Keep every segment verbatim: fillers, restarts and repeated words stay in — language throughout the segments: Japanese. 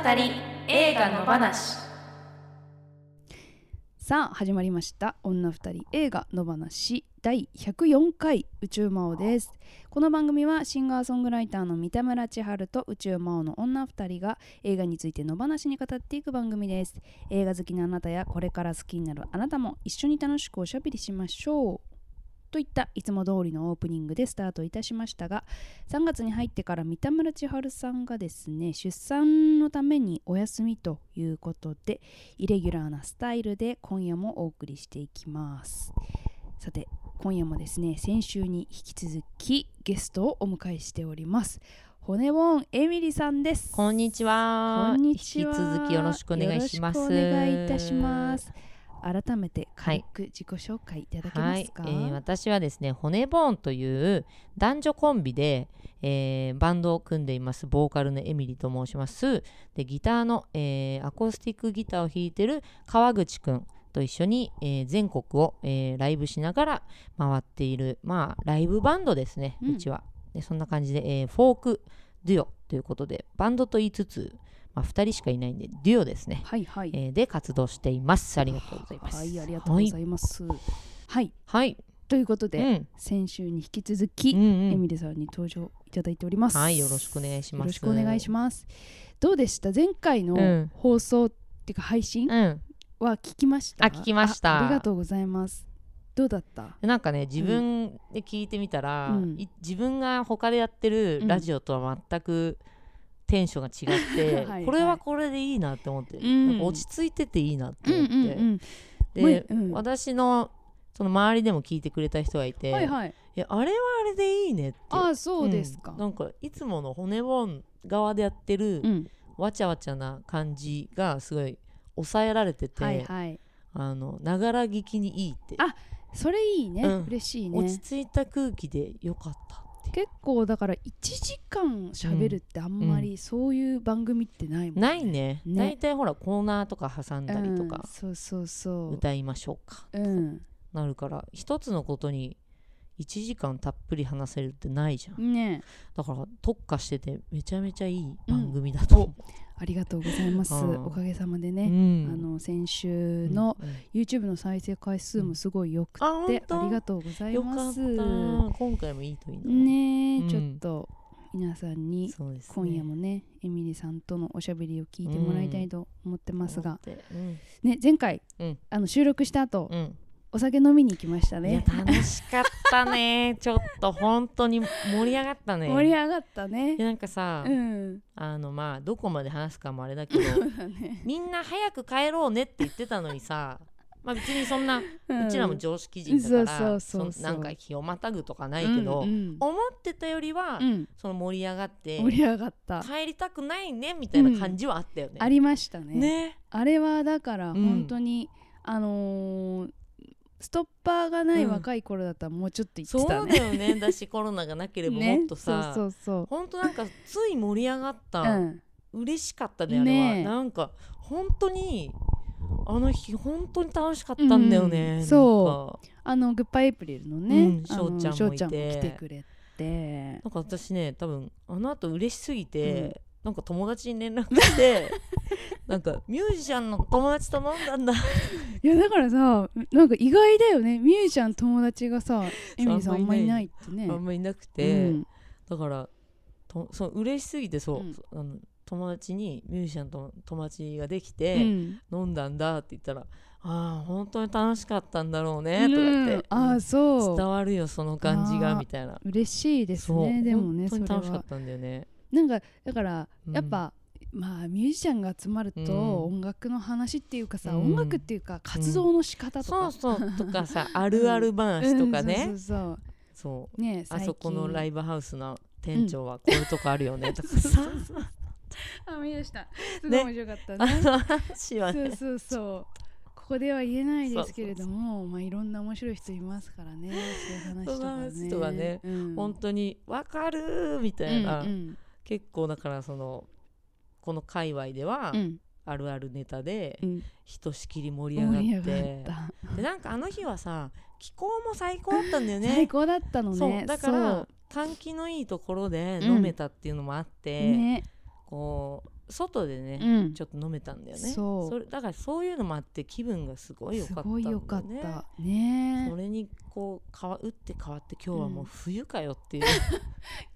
ふたり映画の話。さあ始まりました、女ふたり映画の話だいひゃくよんかい、宇宙魔王です。この番組はシンガーソングライターの三田村千春と宇宙魔王の女ふたりが映画についての話に語っていく番組です。映画好きなあなたやこれから好きになるあなたも一緒に楽しくおしゃべりしましょうといったいつも通りのオープニングでスタートいたしましたが、さんがつに入ってから三田村千春さんがですね、出産のためにお休みということで、イレギュラーなスタイルで今夜もお送りしていきます。さて今夜もですね、先週に引き続きゲストをお迎えしております。骨盆エミリさんです。こんにちは。こんにちは。引き続きよろしくお願いします。よろしくお願いいたします。改めて軽く自己紹介いただけますか？はいはいえー、私はですね、骨盆という男女コンビで、えー、バンドを組んでいます。ボーカルのエミリと申します。でギターの、えー、アコースティックギターを弾いてる川口くんと一緒に、えー、全国を、えー、ライブしながら回っている、まあライブバンドですね、うん、うちは。でそんな感じで、えー、フォークデュオということで、バンドと言いつつまあ、ふたりしかいないんでデュオですね、はいはいえー、で活動しています。ありがとうございます。はい、ありがとうございます、はいはいはい、ということで、うん、先週に引き続き、うんうん、エミリさんに登場いただいております。はい、よろしくお願いします。よろしくお願いします。どうでした前回の放送、うん、っていうか配信、うん、は聞きました？あ、聞きました。 あ, ありがとうございます。どうだった？なんかね、自分で聞いてみたら、うん、自分が他でやってるラジオとは全く、うんテンションが違ってはい、はい、これはこれでいいなって思って、うん、なんか落ち着いてていいなって思って、うんうんうん、で、うん、私のその周りでも聞いてくれた人がいて、はいはい、いやあれはあれでいいねって。あ、そうですか、うん、なんかいつもの骨盆側でやってる、うん、わちゃわちゃな感じがすごい抑えられてて、はいはい、あのながら聞きにいいって。あ、それいいね、うん、嬉しいね。落ち着いた空気でよかった。結構だからいちじかん喋るってあんまりそういう番組ってないもんね、うん、ないね。大体ほらコーナーとか挟んだりとか、うん、そうそうそう歌いましょうか、うん、なるから、一つのことにいちじかんたっぷり話せるってないじゃん、ね、だから特化しててめちゃめちゃいい番組だと思う、うん、ありがとうございますおかげさまでね、うん、あの先週の YouTube の再生回数もすごいよくて、うん、あ, ありがとうございます。今回もいいといいなね、うん、ちょっと皆さんに今夜も ね, ねエミリさんとのおしゃべりを聞いてもらいたいと思ってますが、うんね、前回、うん、あの収録した後、うんお酒飲みに行きましたね。楽しかったねちょっと本当に盛り上がったね盛り上がったね。なんかさ、うん、あのまあどこまで話すかもあれだけどね、みんな早く帰ろうねって言ってたのにさまあ別にそんな、うん、うちらも常識人だからなんか日をまたぐとかないけど、うんうん、思ってたよりは、うん、その盛り上がって盛り上がった帰りたくないねみたいな感じはあったよね、うん、ありましたね。ねあれはだから本当に、うん、あのーストッパーがない若い頃だったらもうちょっと行ってたね、うん、そうだよねだしコロナがなければもっとさ、ね、そうそうそうほんとなんかつい盛り上がった、うん、嬉しかったねあれは、ね、なんか本当にあの日本当に楽しかったんだよね、うん、そうあのグッバイエイプリルのね翔、うん、ちゃんもいて来てくれて、なんか私ね多分あの後嬉しすぎて、うんなんか友達に連絡してなんかミュージシャンの友達と飲んだんだいやだからさなんか意外だよねミュージシャン友達がさエミリさんあんまりいないってねあんまりいなくて、うん、だからとそ嬉しすぎてそう、うん、あの友達にミュージシャンと友達ができて、うん、飲んだんだって言ったらああ本当に楽しかったんだろうね、うん、とかってああそう伝わるよその感じがみたいな嬉しいですね。でもね本当に楽しかったんだよね。なんかだからやっぱ、うん、まあミュージシャンが集まると音楽の話っていうかさ、うん、音楽っていうか活動の仕方とか、うん、そうそうとかさあるある話とかね、うんうん、そうそうそうそう、ね、あそこのライブハウスの店長はこういうとこあるよね、うん、とかさあ見出したすごい面白かったね、ね、あの話はねそうそうそうここでは言えないですけれどもそうそうそう、まあ、いろんな面白い人いますからねそういう話とかね、うん、本当にわかるみたいな、うんうん結構だからそのこの界隈ではあるあるネタでひとしきり盛り上がって、うん、でなんかあの日はさ気候も最高だったんだよね最高だったのねそうだから換気のいいところで飲めたっていうのもあって、うんね、こう外でね、うん、ちょっと飲めたんだよね。そうそれだからそういうのもあって気分がすごい良かったんだよね。すごい良かったね。それにこう打って変わって今日はもう冬かよっていう、うん、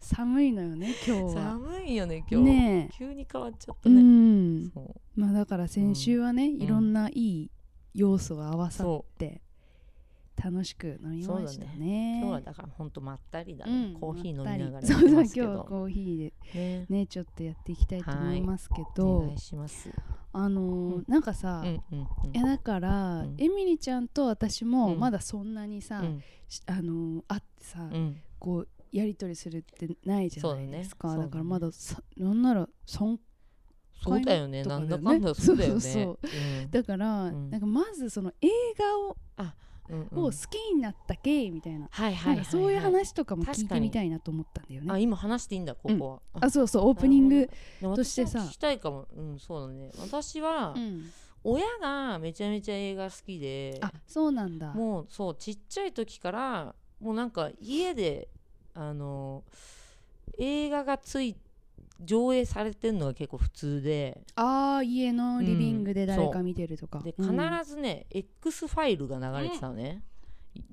寒いのよね今日は。寒いよね今日ね。急に変わっちゃったね、うん、そうまあだから先週はね、うん、いろんないい要素が合わさって楽しく飲みました ね, ね今日はだからほんとまったりだね、うん、コーヒー飲みながらやってますけど、そうだ今日はコーヒーで ね, ねちょっとやっていきたいと思いますけど、はい、お願いします。あのーうん、なんかさ、うんうんうん、いやだから、うん、エミリちゃんと私もまだそんなにさ、うん、あのー、会ってさ、うん、こうやり取りするってないじゃないですか。 だ,、ね だ, ね、だからまだなんならさんそうだよね、なんだかんだそうだよね。そうそうそう、うん、だから、うん、なんかまずその映画をあ、うんうん、を好きになったけみたいな、はいはいはいはい、そういう話とかも聞いてみたいなと思ったんだよね。あ、今話していいんだここは、うん、あそうそう、オープニングとしてさ、私は聞きたいかも、うん、そうだね。私は、うん、親がめちゃめちゃ映画好きで、あ、そうなんだ。もうそうちっちゃい時からもうなんか家であの映画がついて上映されてるのが結構普通で、ああ家のリビングで誰か見てるとか、うん、で必ずね、うん、X ファイルが流れてたのね、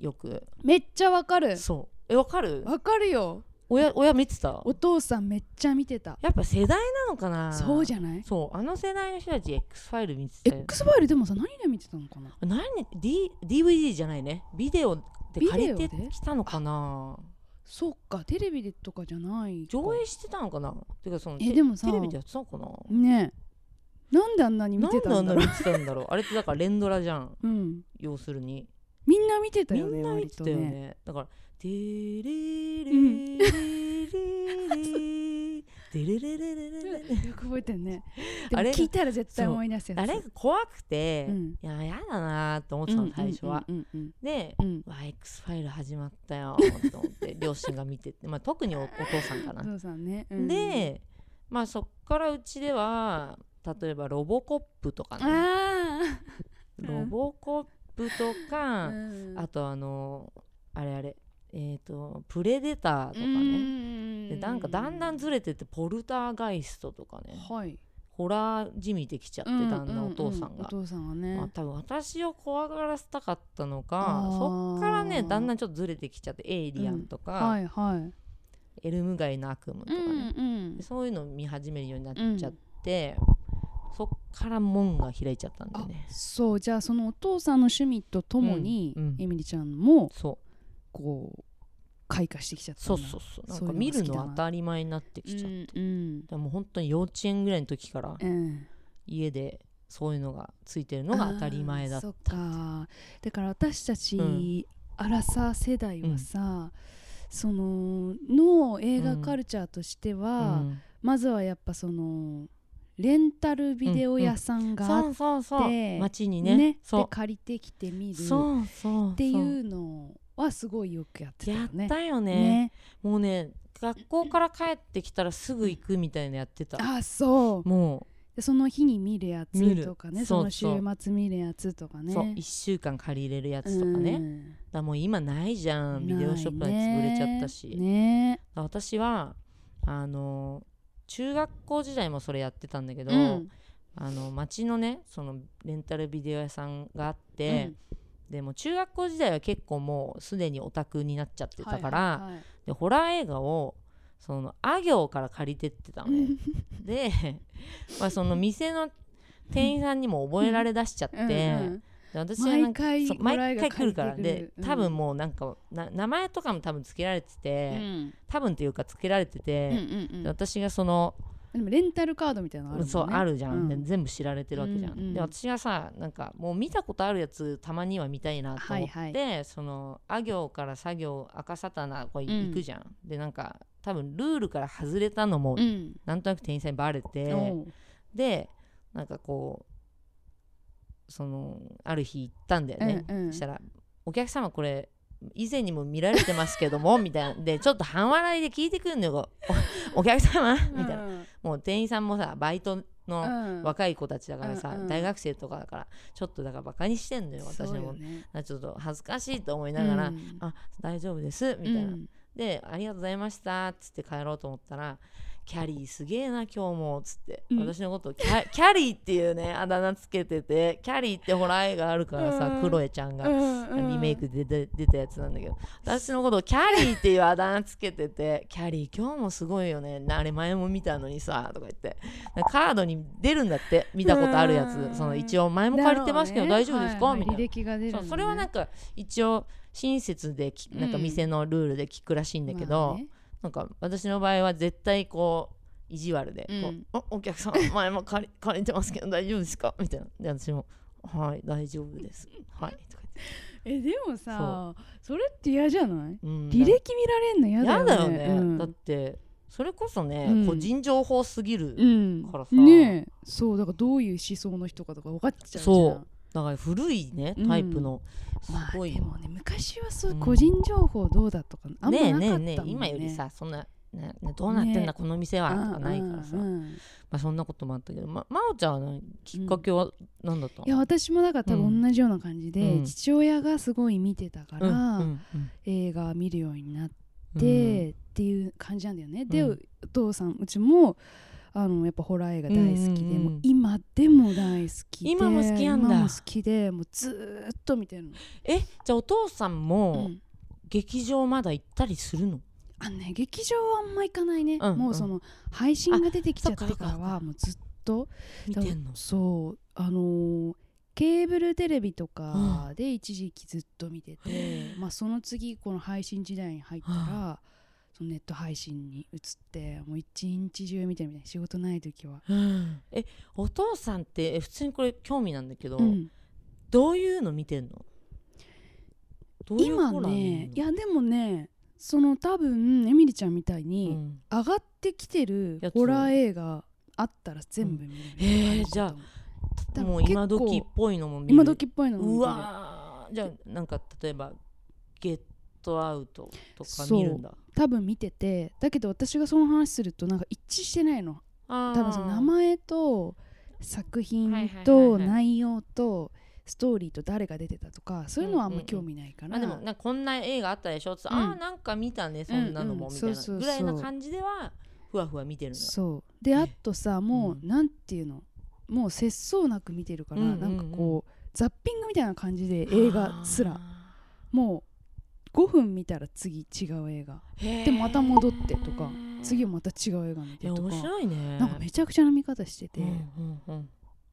うん、よく。めっちゃわかる。そうえわかるわかるよ。親親見てた。お父さんめっちゃ見てた。やっぱ世代なのかな。そうじゃない。そうあの世代の人たち X ファイル見てた。X ファイルでもさ何で見てたのかな。何、D、ディーブイディー じゃないね、ビデオで借りてきたのかな。そっかテレビでとかじゃないか。上映してたのかな。てかそのえでもさテレビでやってたのかな。ねえなんであんなに見てたんだろう。なんであんなに見てたんだろう。あれってだから連ドラじゃん、うん、要するにみんな見てたよね。みんな見てたよ ね, ねだからテレレレレレテレレレレレよく覚えてるね。でも聞いたら絶対思い出すやつ。あれが怖くて、うん、いややだなと思ってたの最初は、うんうんうんうん、で、うん、わ X ファイル始まったよと思って両親が見てて、まあ、特に お, お父さんかな。お父さんね、うん、で、まあ、そっからうちでは例えばロボコップとかね、あロボコップとか、うん、あとあのあれあれえーと、プレデターとかね。でなんかだんだんずれてってポルターガイストとかね、はい、ホラーじみてきちゃって、うん、だんだんお父さんが、お父さんはね、まあ、多分私を怖がらせたかったのかそっからねだんだんちょっとずれてきちゃってエイリアンとか、うんはいはい、エルム街の悪夢とかね、うんうん、でそういうのを見始めるようになっちゃって、うんそっから門が開いちゃったんだよね。そうじゃあそのお父さんの趣味とともに、うんうん、エミリちゃんもそうこう開花してきちゃった。そうそうそうなんか見るの当たり前になってきちゃって、うんうん、でも本当に幼稚園ぐらいの時から、うん、家でそういうのがついてるのが当たり前だったって。そっかだから私たちアラサー世代はさ、うん、そのの映画カルチャーとしては、うんうん、まずはやっぱそのレンタルビデオ屋さんがあって、うんうん、そうそうそう街に ね, ねで借りてきて見るそうそうそうっていうのをはすごいよくやってたよね。やったよ ね, ねもうね学校から帰ってきたらすぐ行くみたいなやってた。あそうもうでその日に見るやつとかねその週末見るやつとかねそういっしゅうかん借りれるやつとかね、うん、だからもう今ないじゃんビデオショップに潰れちゃったし、ねね、私はあの中学校時代もそれやってたんだけど、うん、あの街のねそのレンタルビデオ屋さんがあって、うんでも中学校時代は結構もうすでにオタクになっちゃってたから、はいはいはい、でホラー映画をそのあ行から借りてってたのねで、まあ、その店の店員さんにも覚えられだしちゃって、うんうん、私はなんか毎 回, 毎回来るからで、うん、多分もうなんかな名前とかも多分つけられてて、うん、多分っていうかつけられてて、うんうんうん、私がそのでもレンタルカードみたいなのあるもんね。そうあるじゃん、うん、全部知られてるわけじゃん、うんうん、で私がさなんかもう見たことあるやつたまには見たいなと思って、はいはい、そのあ行から作業赤サタナこれ行くじゃん、うん、でなんか多分ルールから外れたのも、うん、なんとなく店員さんにバレて、うん、でなんかこうそのある日行ったんだよね、うんうん、したらお客様これ以前にも見られてますけどもみたいなでちょっと半笑いで聞いてくるのよ お, お客様みたいな、うん、もう店員さんもさバイトの若い子たちだからさ、うん、大学生とかだからちょっとだからバカにしてんのよ私も、ね、ちょっと恥ずかしいと思いながら、うん、あ大丈夫ですみたいな、うん、でありがとうございましたっつって帰ろうと思ったらキャリーすげえな今日もつって、うん、私のことをキ ャ, キャリーっていうねあだ名つけてて、キャリーってホラー映画あるからさ、クロエちゃんがリメイクで 出, 出たやつなんだけど、私のことをキャリーっていうあだ名つけててキャリー今日もすごいよね、あれ前も見たのにさとか言って、なんかカードに出るんだって、見たことあるやつ、その一応前も借りてますけど大丈夫ですか、ね、みたいな、はい、履歴が出るんだね。 そ, それはなんか一応親切でなんか店のルールで聞くらしいんだけど、うんまあね、なんか私の場合は絶対こう意地悪でこう、うん、お, お客さん前も借 り, 借りてますけど大丈夫ですかみたいな、で私もはい大丈夫ですはいとか言って、えでもさ そ, それって嫌じゃない、うん、履歴見られんの嫌だよ ね, だ, よね、うん、だってそれこそね、うん、個人情報すぎるからさ、うんうん、ねえそうだからどういう思想の人かとか分かっちゃうじゃん。そうだから古いねタイプの、うん、すごい、まあ、でもね昔はそう、うん、個人情報どうだとかあんまなかったもん ね, ね, えねえねえ今よりさそんな、ね、どうなってんだ、ね、この店はとかないからさ、うんまあ、そんなこともあったけど、ま、まおちゃんはきっかけは何だったの、うん、いや私もだから多分同じような感じで、うん、父親がすごい見てたから、うんうんうん、映画見るようになって、うん、っていう感じなんだよね、うん、でお父さんうちもあのやっぱホラー映画大好きで、うんうん、もう今でも大好きで今も好きなんだ、今も好きでもうずっと見てるの。えじゃあお父さんも劇場まだ行ったりするの、うん、あのね劇場はあんま行かないね、うんうん、もうその配信が出てきちゃってからはもうずっと見てんの。そうあのー、ケーブルテレビとかで一時期ずっと見てて、うんまあ、その次この配信時代に入ったらそのネット配信に移ってもう一日中見てるみたいな、仕事ない時は、うん、えお父さんって普通にこれ興味なんだけど、うん、どういうの見てんの？どういう今ねいやでもねその多分エミリちゃんみたいに上がってきてるホラー映画あったら全部見る、うん、えー、じゃあもう今時っぽいのも見る。今時っぽいのも見る。うわじゃあなんか例えばゲットアウトとか見るんだ。多分見ててだけど私がその話するとなんか一致してないの。多分その名前と作品と内容とストーリーと誰が出てたとかそういうのはあんま興味ないから、うんうんうん、あでもなんかこんな映画あったでしょって言ったら、うん、あなんか見たねそんなのもみたいなぐらいな感じではふわふわ見てるんだ。そうであとさもう、うん、なんていうのもう節操なく見てるから、うんうんうん、なんかこうザッピングみたいな感じで映画すらもうごふん見たら次違う映画でまた戻ってとか次また違う映画見てとか面白いね。なんかめちゃくちゃな見方してて、うんうんうん、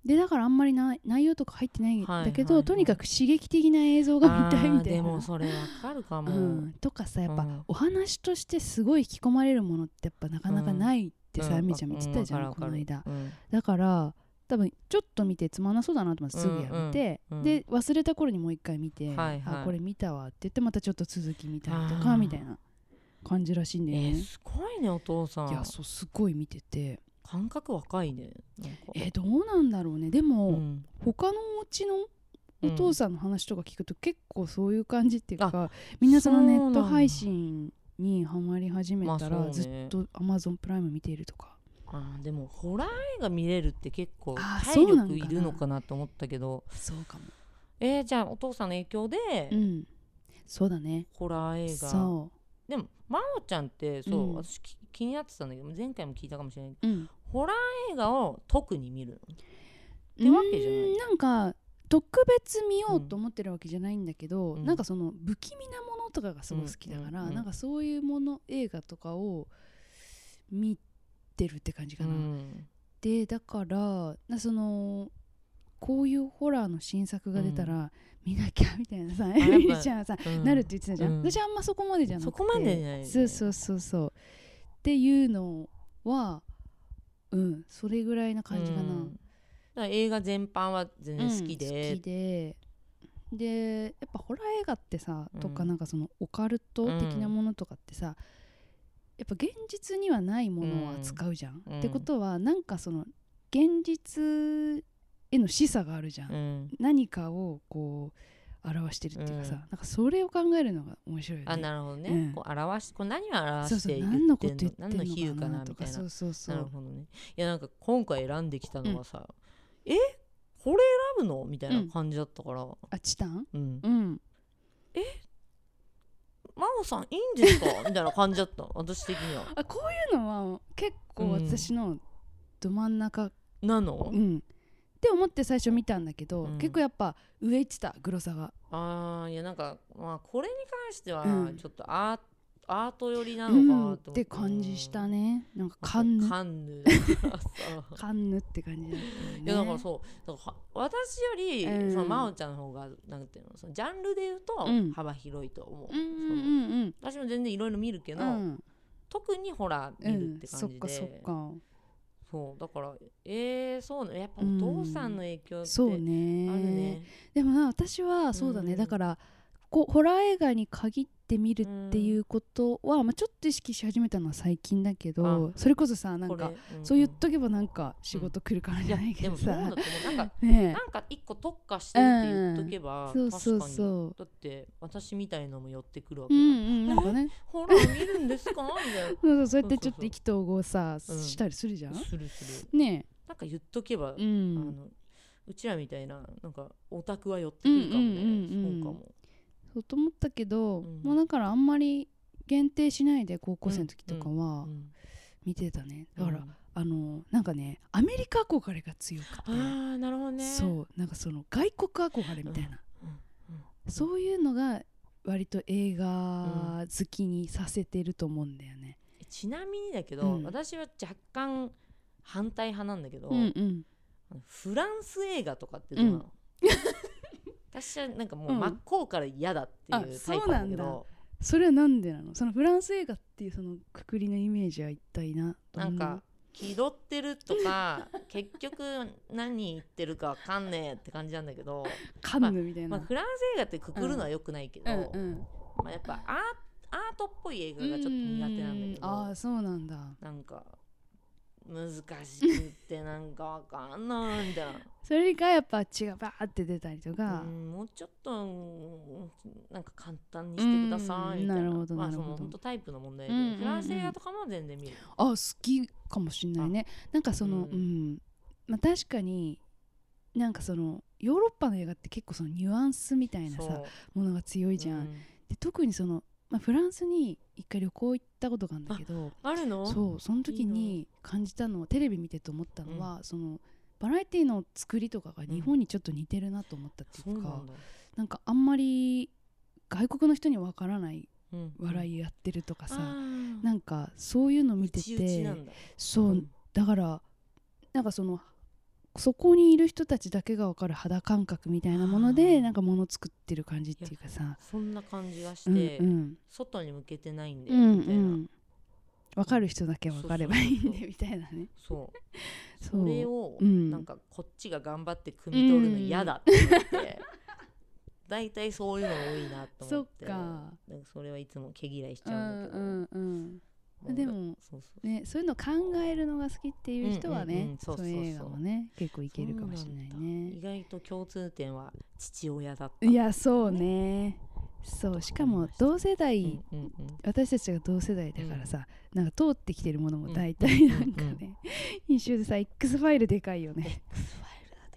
でだからあんまりな内容とか入ってないんだけど、はいはいはい、とにかく刺激的な映像が見たいみたいな。でもそれわかるかも、うん、とかさやっぱ、うん、お話としてすごい引き込まれるものってやっぱなかなかないってさ、うん、みーちゃんも言ってたじゃん、うん、この間、うん、だから多分ちょっと見てつまんなそうだなと思ってすぐやめて、うんうんうん、で忘れた頃にもう一回見て、はいはい、あこれ見たわって言ってまたちょっと続き見たりとかみたいな感じらしいんだよね。えー、すごいねお父さん。いやそうすごい見てて感覚若いね。なんかえー、どうなんだろうね。でも、うん、他のお家のお父さんの話とか聞くと結構そういう感じっていうか、うん、みんなそのネット配信にハマり始めたら、まあね、ずっと Amazon プライム見ているとか。あでもホラー映画見れるって結構体力いるのかなと思ったけど。そうかも。えー、じゃあお父さんの影響で、うん、そうだねホラー映画。そうでもまおちゃんってそう、うん、私気になってたんだけど前回も聞いたかもしれないけど、うん、ホラー映画を特に見るってわけじゃない。なんか特別見ようと思ってるわけじゃないんだけど、うん、なんかその不気味なものとかがすごい好きだから、うんうんうん、なんかそういうもの映画とかを見て出るって感じかな、うん、でだからなそのこういうホラーの新作が出たら、うん、見なきゃみたいなさエミリちゃんはさ、うん、なるって言ってたじゃん、うん、私あんまそこまでじゃなくてそこまでじゃない、ね、そうそうそうそうっていうのはうんそれぐらいな感じかな、うん、だから映画全般は全然好きで、うん、好きででやっぱホラー映画ってさ、うん、とかなんかそのオカルト的なものとかってさ、うんやっぱ現実にはないものを扱うじゃん、うん、ってことはなんかその現実への示唆があるじゃん、うん、何かをこう表してるっていうかさ、うん、なんかそれを考えるのが面白いよね。あなるほどね、うん、こう表しこう何を表しているって何のこと言ってんの何の比喩かなみたいな。そうそうそうなるほどね。いやなんか今回選んできたのはさ、うん、えこれ選ぶのみたいな感じだったから、うん、あチタンうん、うん、えま野さんいいんですかみたいな感じだった私的には。あ、こういうのは結構私のど真ん中、うん、なの、うん、って思って最初見たんだけど、うん、結構やっぱ上行ってたグロさが。あー、いやなんか、まあ、これに関してはちょっとアート、うんアート寄りなのかなと、うん、って感じしたね。なんかカンヌカンヌカンヌって感じだったね。いやだからそう、私より、うん、そのまおちゃんの方がなんていうの、そのジャンルで言うと幅広いと思う、うんうんうんうん、私も全然いろいろ見るけど、うん、特にホラー見るって感じで、うん、そっかそっか。そうだからえー、そうね、やっぱお父さんの影響って、うん、そうね、あるね。でもな私はそうだね、うん、だからこうホラー映画に限って見るっていうことは、うん、まあ、ちょっと意識し始めたのは最近だけど、それこそさなんか、うん、そう言っとけばなんか仕事来るからじゃないけどさ、うん、でもそうだと思う、なんか、なんか一個特化してって言っとけば、うん、確かに。そうそうそう、だって私みたいのも寄ってくるわけだ、うんうん、なんかねホラー見るんですかみたいなそうそう、そうやってちょっと意気投合さ、うん、したりするじゃん。するする、ね、なんか言っとけば、うん、あのうちらみたいななんかオタクは寄ってくるかもね、うんうんうんうん、そうかもそうと思ったけど、うん、もうだからあんまり限定しないで高校生の時とかは見てたね、うんうん、だから、うん、あのなんかねアメリカ憧れが強くて、あーなるほどね、そうなんかその外国憧れみたいな、うんうんうん、そういうのが割と映画好きにさせてると思うんだよね、うん、ちなみにだけど、うん、私は若干反対派なんだけど、うんうん、フランス映画とかってどうなの、うん私はなんかもう真っ向から嫌だっていうタイプなんだけど、うん、あ、そうなんだ。それはなんでなの？そのフランス映画っていうそのくくりのイメージは一体な、なんか気取ってるとか結局何言ってるかわかんねえって感じなんだけど、カンヌみたいな、まあまあ、フランス映画ってくくるのは良くないけど、うんうんうん、まあ、やっぱアー、アートっぽい映画がちょっと苦手なんだけど、ああそうなんだ、なんか難しくってなんかわかんないみたいなそれがやっぱ血がバーって出たりとか、うん、もうちょっとなんか簡単にしてくださいみたいな、なるほどなるほど、まあ、そのタイプの問題で、うんうんうん、フランス映画とかも全然見る、あ好きかもしんないね。なんかその、うんうん、まあ、確かになんかそのヨーロッパの映画って結構そのニュアンスみたいなさものが強いじゃん、うん、で特にその、まあ、フランスに一回旅行行ったことがあるんだけど、 あ, あるのそうその時に感じたのは、いいのテレビ見てと思ったのは、うん、そのバラエティの作りとかが日本にちょっと似てるなと思ったっていうか、うん、なんなんかあんまり外国の人にはわからない笑いやってるとかさ、うん、なんかそういうの見てて、うちうちなんだ、そう、うん、だからなんかそのそこにいる人たちだけが分かる肌感覚みたいなものでなんか物作ってる感じっていうかさ、そんな感じがして、うんうん、外に向けてないんで、うんうん、みたいな、分かる人だけ分かればいいんでみたいなね、そうそうそうそう、それを、うん、なんかこっちが頑張って汲み取るの嫌だって思ってだいたいそういうの多いなと思って、 そっか、なんかそれはいつも毛嫌いしちゃうんだけど、うんうんうん、でもそうそう、ね、そういうの考えるのが好きっていう人はね、そういう映画もね結構いけるかもしれないね。意外と共通点は父親だった。いやそうね、そう、しかも同世代、うんうんうん、私たちが同世代だからさ、うん、なんか通ってきてるものも大体なんかね、うんうんうん、一周でさ X ファイルでかいよねX ファ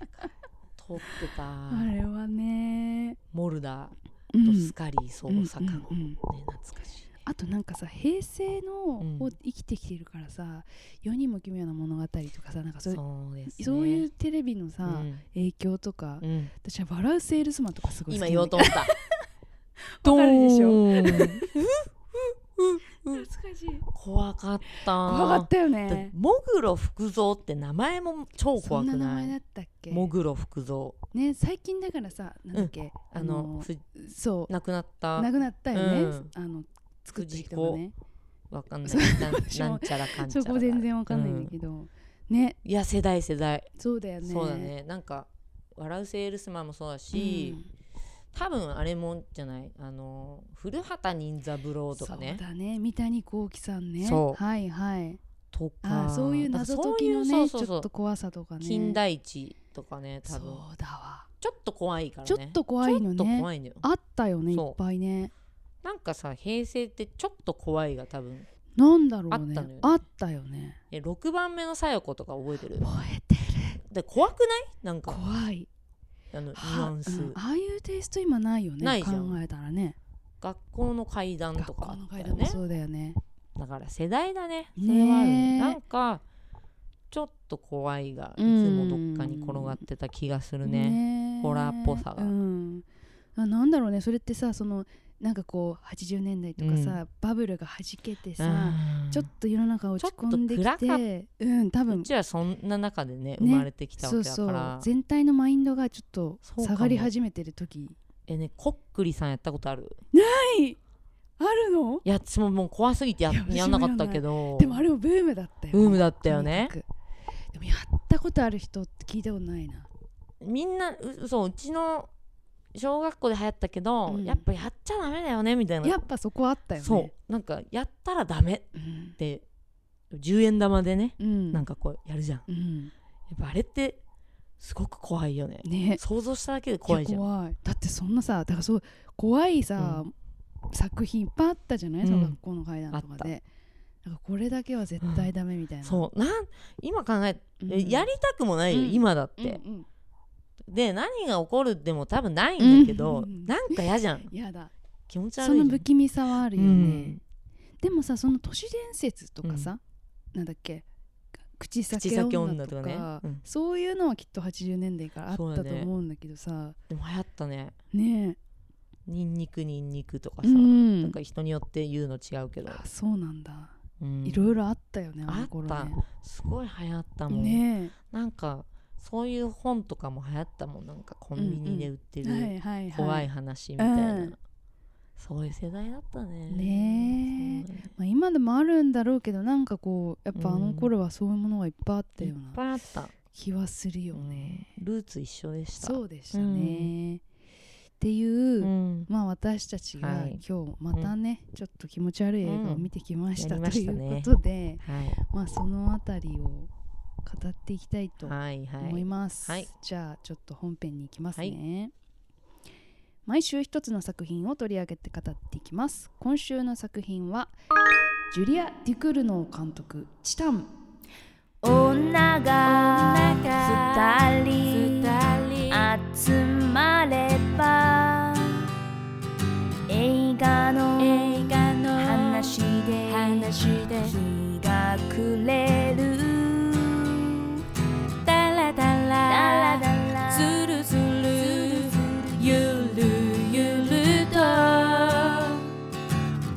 イルだでかい通ってたあれはね、モルダーとスカリー捜査官、うんうんうんね、懐かしい。あとなんかさ平成のを生きてきてるからさ、うん、よにんも奇妙な物語とかさ、なんか そ, そうです、ね、そういうテレビのさ、うん、影響とか、うん、私は笑うセールスマンとかすごい好き。今言おうと思ったドーン懐かしい。怖かった、怖かったよね。もぐろ福蔵って名前も超怖くない？そんな名前だったっけ、もぐろ福蔵ね。最近だからさ、なんだっけ、うん、あのそう亡くなった亡くなったよね、うん、あの作ってきたのね、わかんないな, なんちゃらかんちゃらそこ全然わかんないんだけど、うん、ね、いや世代世代そうだよね、そうだね、なんか笑うセールスマンもそうだし、うん、多分あれもじゃない、あの古畑任三郎とかね、そうだね、三谷幸喜さんね、はいはいとか、あそういう謎解きのね、そうそうそう、ちょっと怖さとかね、金田一とかね、多分そうだわ、ちょっと怖いからね、ちょっと怖いのね、ちょっと怖いのよ、あったよねいっぱいね。なんかさ平成ってちょっと怖いが多分なんだろうね、あったのよね、あったよね。えろくばんめのさよことか覚えてる？覚えてる。で怖くない？なんか怖い、あのニュアンス、うん、ああいうテイスト今ないよね、ないじゃん考えたらね。学校の怪談とかあったよね。学校の怪談もそうだよね。だから世代だね。それはあるね。ね、なんかちょっと怖いがいつもどっかに転がってた気がするね。ね、ホラーっぽさが、うん、あ、なんだろうね。それってさ、そのなんかこうはちじゅうねんだいとかさ、うん、バブルが弾けてさ、うん、ちょっと世の中落ち込んできて、うん、多分うちはそんな中でね生まれてきたわけだから、ね、そうそう、全体のマインドがちょっと下がり始めてる時。えね、こっくりさんやったことある？ない。あるの？いや、私ももう怖すぎて や, や, やんなかったけど、でもあれもブームだったよ。ブームだったよね。でもやったことある人って聞いたことないな。みんな う, そう、うちの小学校で流行ったけど、うん、やっぱやっちゃダメだよねみたいな。やっぱそこあったよね。そう、なんかやったらダメって、うん、じゅうえんだまでね、うん、なんかこうやるじゃん、うん、やっぱあれってすごく怖いよね。ね、想像しただけで怖いじゃん。いや怖い。だってそんなさ、だからそう怖いさ、うん、作品いっぱいあったじゃない、うん、その学校の怪談とかで。なんかこれだけは絶対ダメみたいな、うん、そう、なん今考え、うん、やりたくもないよ、うん、今だって、うんうん、で何が起こるでも多分ないんだけど、うんうんうん、なんか嫌じゃん。嫌だ。気持ち悪い。その不気味さはあるよね、うん、でもさ、その都市伝説とかさ、うん、なんだっけ、口裂け女と か, 女とか、ね、うん、そういうのはきっとはちじゅうねんだいからあったと思うんだけどさ、ね、でも流行ったね。ねえ、ニンニクニンニクとかさ、うん、なんか人によって言うの違うけど。あ、そうなんだ、うん、いろいろあったよね、あの頃ね。あった、すごい流行ったもんね。なんかそういう本とかも流行ったもん。なんかコンビニで売ってる怖い話みたいな。そういう世代だったね。ねえ、まあ、今でもあるんだろうけど、なんかこうやっぱあの頃はそういうものがいっぱいあったような、うん、いっぱいあった気はするよね、うん、ルーツ一緒でした。そうでしたね、うん、っていう、うん、まあ私たちが今日またね、うん、ちょっと気持ち悪い映画を見てきました、うん、やりましたね、ということで、はい、まあそのあたりを語っていきたいと思います、はいはい、じゃあちょっと本編に行きますね、はい、毎週一つの作品を取り上げて語っていきます。今週の作品はジュリア・デュクルノー監督、チタン。女が二人集まれば映画の話で日が暮れる。ずるずるゆるゆると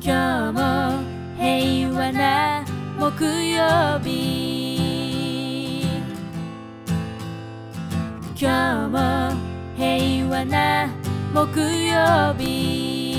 今日も平和な木曜日。今日も平和な木曜日。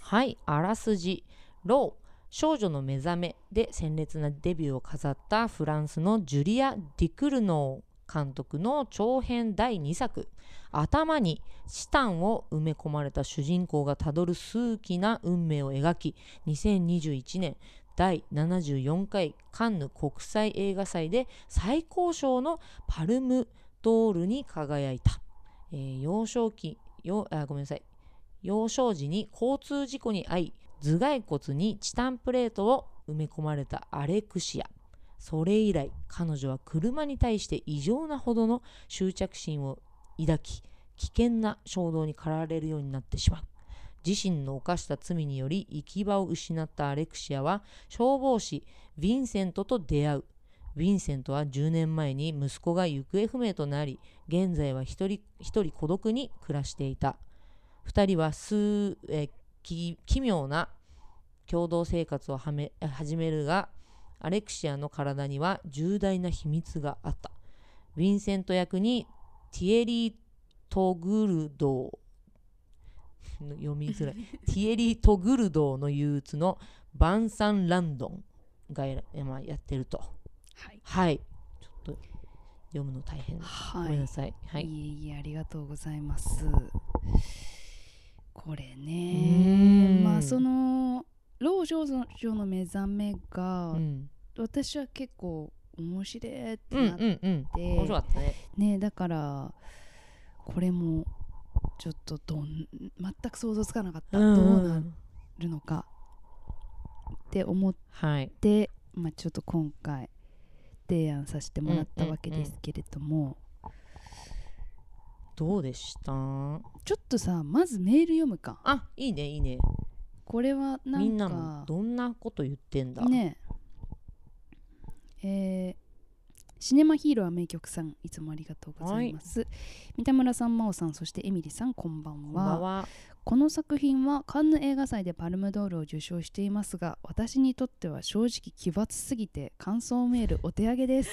はい、あらすじ。ロー少女の目覚めで鮮烈なデビューを飾ったフランスのジュリア・デュクルノー監督の長編だいにさく。頭にチタンを埋め込まれた主人公がたどる数奇な運命を描き、にせんにじゅういちねんだいななじゅうよんかいカンヌ国際映画祭で最高賞のパルムドールに輝いた。えー、幼少期、よ、あ、ごめんなさい。幼少時に交通事故に遭い、頭蓋骨にチタンプレートを埋め込まれたアレクシア。それ以来彼女は車に対して異常なほどの執着心を抱き、危険な衝動に駆られるようになってしまう。自身の犯した罪により行き場を失ったアレクシアは消防士ヴィンセントと出会う。ヴィンセントはじゅうねんまえに息子が行方不明となり、現在は一人一人孤独に暮らしていた。二人は数、えー奇妙な共同生活をはめ始めるが、アレクシアの体には重大な秘密があった。ヴィンセント役にティエリー・トグルドー読みづらいティエリー・トグルドーの憂鬱のバンサン・ランドンがやってると。はい、はい、ちょっと読むの大変、はい、ごめんなさい、はい、いえいえ、ありがとうございます。これね、まあその老少女の目覚めが、うん、私は結構面白いってなって、うんうんうん、面白かったね。ね、だからこれもちょっとどん全く想像つかなかった、うんうん、どうなるのかって思って、はい、まあちょっと今回提案させてもらったわけですけれども、うんうんうん、どうでした？ちょっとさ、まずメール読むか。あ、いいねいいね。これはなんかみんなのどんなこと言ってんだねえ。えーシネマヒーローは名曲さん、いつもありがとうございます、はい、三田村さん、真央さん、そしてエミリさん、こんばんは。こんばんは。この作品はカンヌ映画祭でパルムドールを受賞していますが、私にとっては正直奇抜すぎて感想メールお手上げです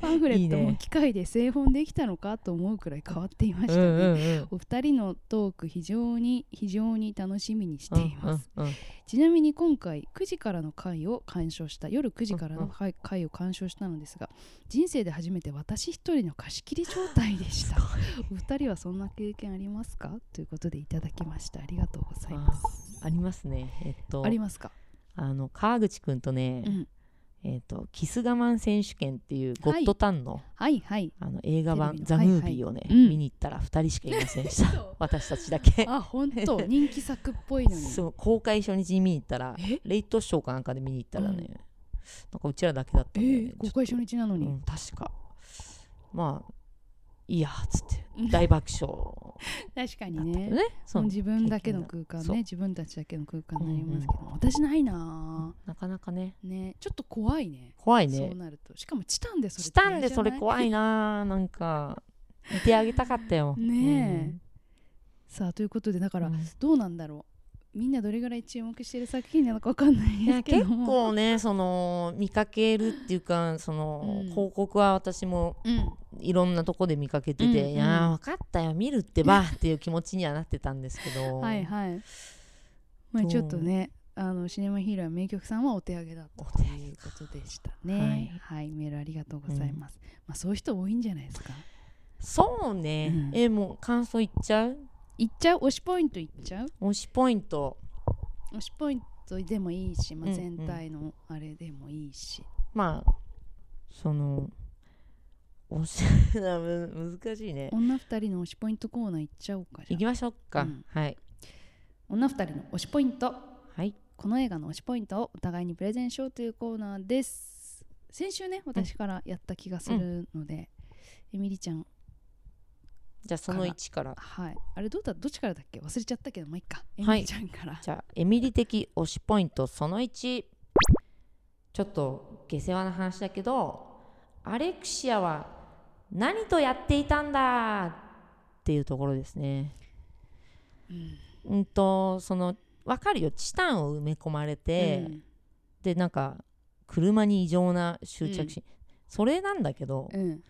パンフレットも機械で製本できたのかと思うくらい変わっていましたね、うんうんうん、お二人のトーク非常に非常に楽しみにしています、うんうんうん、ちなみに今回くじからの回を鑑賞した夜くじからの回、うんうん、回を鑑賞したのですが、人生で初めて私一人の貸し切り状態でしたお二人はそんな経験ありますかということでいただきました。ありがとうございます。 あ, ありますね、えっと、ありますか。あの川口くんとね、うん、えー、とキス我慢選手権っていうゴッドタン の,、はいはいはい、あの映画版ザ・ムービーをね、はいはい、見に行ったらふたりしかいませんでした、うん、私たちだけ。あ、本当人気作っぽいのに。そう、公開初日に見に行ったらレイトショーかなんかで見に行ったらね、うん、なんかうちらだけだったんで、ねえー、公開初日なのに、うん、確かまあいやっつって大爆笑だったけどね。確かにね、その自分だけの空間ね、自分たちだけの空間になりますけど、うんうん、私ないな、なかなか ね, ねちょっと怖いね。怖いね。そうなるとしかもチタンでそれチタンでそれ怖いななんか見てあげたかったよねえ、うん、さあということでだから、うん、どうなんだろう、みんなどれぐらい注目してる作品なのか分かんないですけども、結構ねその見かけるっていうかその、うん、広告は私も、うん、いろんなとこで見かけてて、うんうん、いや分かったよ見るってばっていう気持ちにはなってたんですけどはいはい、まあ、ちょっとねあのシネマヒーローは名曲さんはお手上げだったということでしたね。はい、はい、メールありがとうございます、うん、まあ、そういう人多いんじゃないですか。そうね、うん、えもう感想言っちゃういっちゃう推しポイントいっちゃう推しポイント推しポイントでもいいし、まあ、全体のあれでもいいし、うんうん、まあその推し難しいね。女二人の推しポイントコーナーいっちゃおうか。いきましょうか、うん、はい。女二人の推しポイント、はい、この映画の推しポイントをお互いにプレゼンしようというコーナーです。先週ね私からやった気がするので、うん、えみりちゃんじゃあそのいちから、はい、あれどうだどっちからだっけ忘れちゃったけど、まあいっか、エミリちゃんから、はい、じゃあエミリ的推しポイントそのいち、ちょっと下世話な話だけどアレクシアは何とやっていたんだっていうところですね、うん、うんとその分かるよ、チタンを埋め込まれて、うん、でなんか車に異常な執着心、うん、それなんだけど、うん、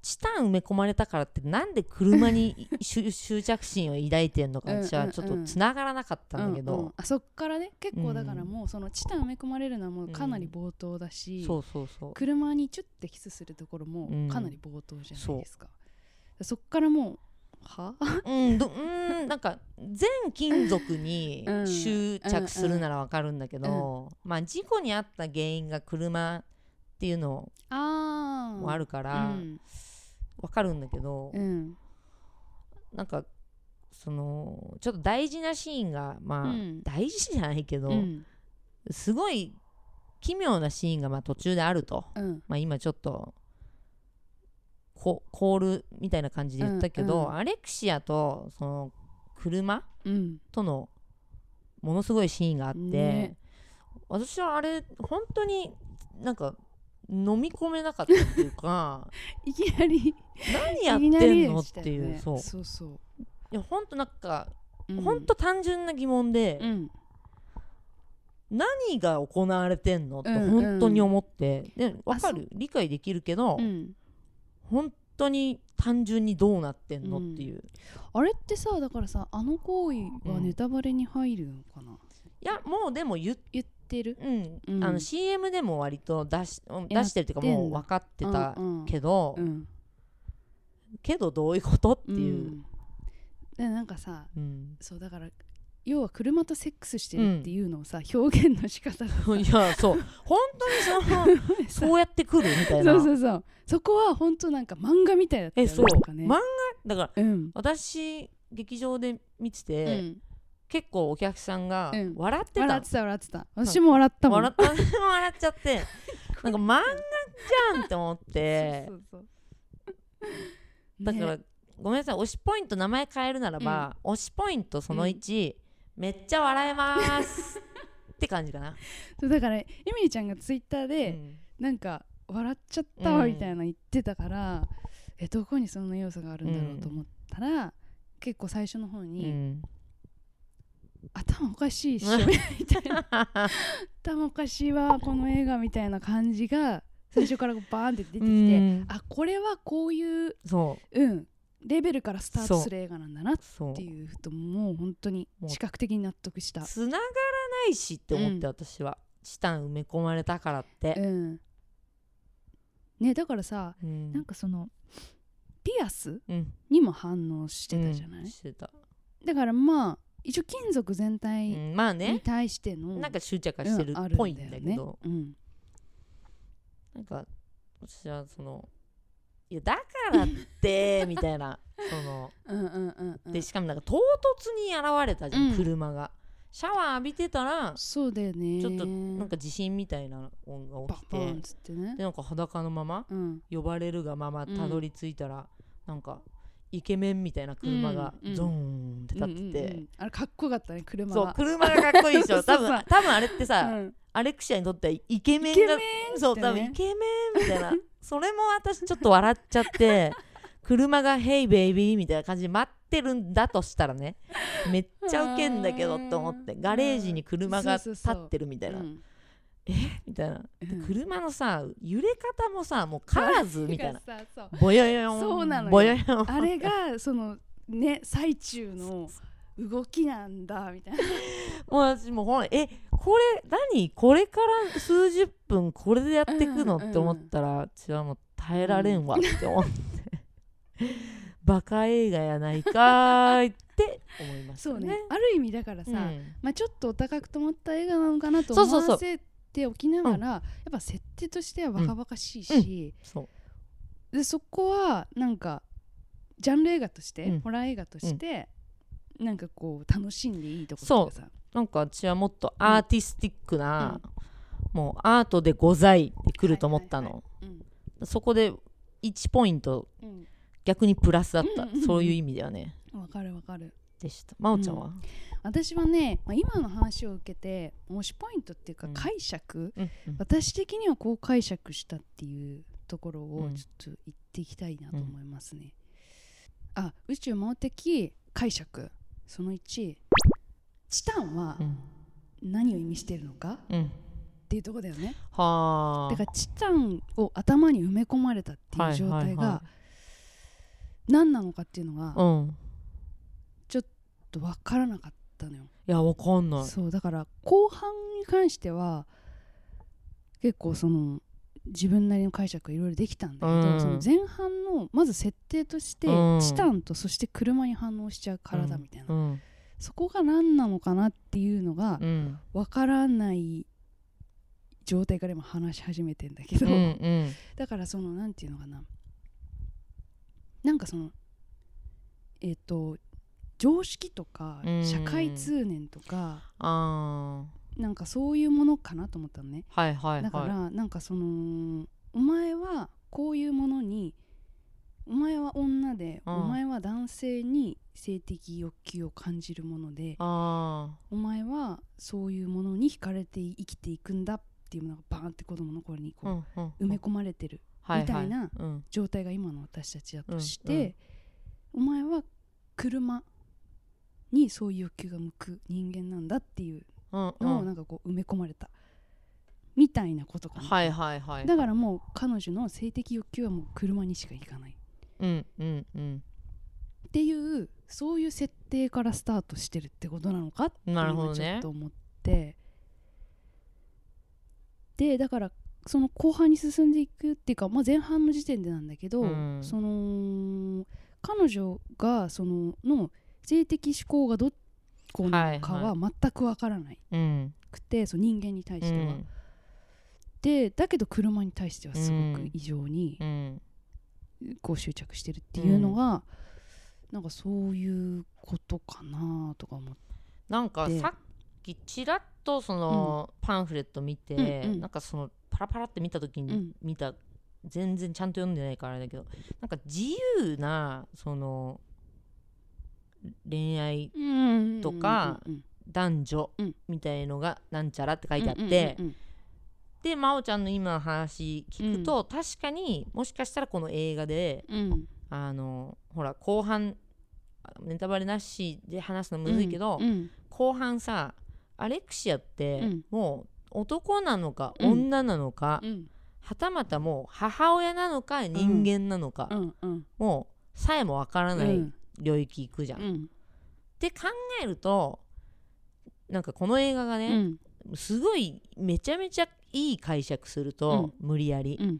チタン埋め込まれたからってなんで車に執着心を抱いてんのか私はちょっとつながらなかったんだけど、うんうん、あそっからね結構だからもうそのチタン埋め込まれるのはもうかなり冒頭だし、うん、そうそうそう、車にチュッてキスするところもかなり冒頭じゃないですか、うん、そっからもうはうんどうんなんか全金属に執着するならわかるんだけど、うんうん、まあ事故に遭った原因が車っていうのもあるからわかるんだけど、うん、なんかそのちょっと大事なシーンがまあ、うん、大事じゃないけど、うん、すごい奇妙なシーンがまあ途中であると、うん、まあ今ちょっとコールみたいな感じで言ったけど、うんうん、アレクシアとその車、うん、とのものすごいシーンがあって、ね、私はあれ本当になんか飲み込めなかったっていうかいきなり何やってんのっていう、ね、そうそうそう、いやほんとなんか、うん、ほんと単純な疑問で、うん、何が行われてんのって本当に思って、うんうん、で分かる理解できるけど、うん、本当に単純にどうなってんのっていう、うん、あれってさだからさあの行為はネタバレに入るのかな、うん、いやもうでも言っててる、うんうん、あの シーエム でも割と出 し, 出してるというかもう分かってたけど、うんうん、けどどういうことっていう、うん、でなんかさ、うん、そうだから要は車とセックスしてるっていうのをさ、うん、表現の仕方がいやそう本当にそのそうやってくるみたいなそうそうそう、そこは本当なんか漫画みたいだったよね。えそうなんかね漫画だから、うん、私劇場で見てて、うん結構お客さんが笑ってた、うん、笑ってた笑ってた私も笑ったもん笑った笑っちゃってなんか漫画じゃんって思ってそうそうそうだから、ね、ごめんなさい、推しポイント名前変えるならば、うん、推しポイントそのいち、うん、めっちゃ笑えますって感じかな。そうだからエミリちゃんがツイッターで、うん、なんか笑っちゃったわみたいな言ってたから、うん、えどこにそんな要素があるんだろうと思ったら、うん、結構最初の方に、うん、頭おかしいっしょみたいな頭おかしいわこの映画みたいな感じが最初からバーンって出てきて、うん、あこれはこういう、そう、うん、レベルからスタートする映画なんだなっていうと、もう本当に視覚的に納得した。つながらないしって思って、私は下埋め込まれたからって、うんね、だからさ、うん、なんかそのピアスにも反応してたじゃない、うんうん、してた。だからまあ一応金属全体に対しての、うんまあね、なんか執着してるっぽいんだけど、うん、なんか私はそのいやだからってみたいなそのうんうんうん、うん、でしかもなんか唐突に現れたじゃん、うん、車がシャワー浴びてたらそうだよね、ちょっとなんか地震みたいな音が起きてバンバンつってね、でなんか裸のまま、うん、呼ばれるがままたどり着いたら、うん、なんかイケメンみたいな車がゾーンって立ってて、うんうんうん、あれかっこよかったね車が。そう車がかっこいいでしょ多分、多分あれってさ、うん、アレクシアにとってはイケメンがイケメン、そう多分イケメンみたいなそれも私ちょっと笑っちゃって車がヘイベイビーみたいな感じで待ってるんだとしたらね、めっちゃウケんだけどと思って、ガレージに車が立ってるみたいな、うん、えみたいな、うん、車のさ揺れ方もさもうカラーズみたいなボヨヨン、そうなのボヨヨンあれがそのね最中の動きなんだみたいなもう私もうほんえこれ何これから数十分これでやってくの、うんうん、って思ったら違うもう耐えられんわって思って、うん、バカ映画やないかーって思いましたね。そうね、ある意味だからさ、うんまあ、ちょっとお高くと思った映画なのかなと思わせておきながら、そうそうそう、うん、やっぱ設定としてはバカバカしいし、うんうん、そうでそこはなんかジャンル映画として、うん、ホラー映画として、うんなんかこう楽しんでいいところとかさ、なんか私はもっとアーティスティックな、うん、もうアートでございってくると思ったの、はいはいはいうん、そこでいちポイント、うん、逆にプラスだった、うんうんうん、そういう意味ではねわかるわかるでした。まおちゃんは、うん、私はね、まあ、今の話を受けて推しポイントっていうか解釈、うんうん、私的にはこう解釈したっていうところをちょっと言っていきたいなと思いますね、うんうん、あ宇宙魔王的解釈そのいち、チタンは何を意味しているのか、うん、っていうところだよね。はだからチタンを頭に埋め込まれたっていう状態が何なのかっていうのがちょっと分からなかったのよ。いや分かんない。そうだから後半に関しては結構その自分なりの解釈がいろいろできたんだけど、うん、その前半のまず設定として、うん、チタンとそして車に反応しちゃう体みたいな、うん、そこが何なのかなっていうのが分からない状態から今話し始めてんだけど、うんうん、だからそのなんていうのかな、なんかそのえっと常識とか社会通念とか、うん、あーなんかそういうものかなと思ったのね、はいはいはい、だからなんかそのお前はこういうものにお前は女で、うん、お前は男性に性的欲求を感じるもので、あお前はそういうものに惹かれて生きていくんだっていうのがバーンって子供の頃にこう、うんうん、埋め込まれてるみたいな状態が今の私たちだとして、うんうん、お前は車にそういう欲求が向く人間なんだっていうのをなんかこう埋め込まれたみたいなことかな、はいはいはい、だからもう彼女の性的欲求はもう車にしか行かない、うんうんうん、っていうそういう設定からスタートしてるってことなのかっていうのをちょっと思って、ね、でだからその後半に進んでいくっていうか、まあ、前半の時点でなんだけど、うん、その彼女がそのの性的思考がどっちこうなんかは全く分からないくて、はいはい、そう人間に対しては、うん、でだけど車に対してはすごく異常にこう執着してるっていうのが、うん、なんかそういうことかなとか思って、なんかさっきちらっとそのパンフレット見て、うんうんうん、なんかそのパラパラって見た時に見た全然ちゃんと読んでないからだけど、なんか自由なその恋愛とか男女みたいのがなんちゃらって書いてあって、で真央ちゃんの今の話聞くと、確かにもしかしたらこの映画で、あのほら後半ネタバレなしで話すのむずいけど、後半さアレクシアってもう男なのか女なのか、はたまたもう母親なのか人間なのか、もうさえもわからない領域行くじゃん、うん、って考えると、なんかこの映画がね、うん、すごいめちゃめちゃいい解釈すると、うん、無理やり、うん、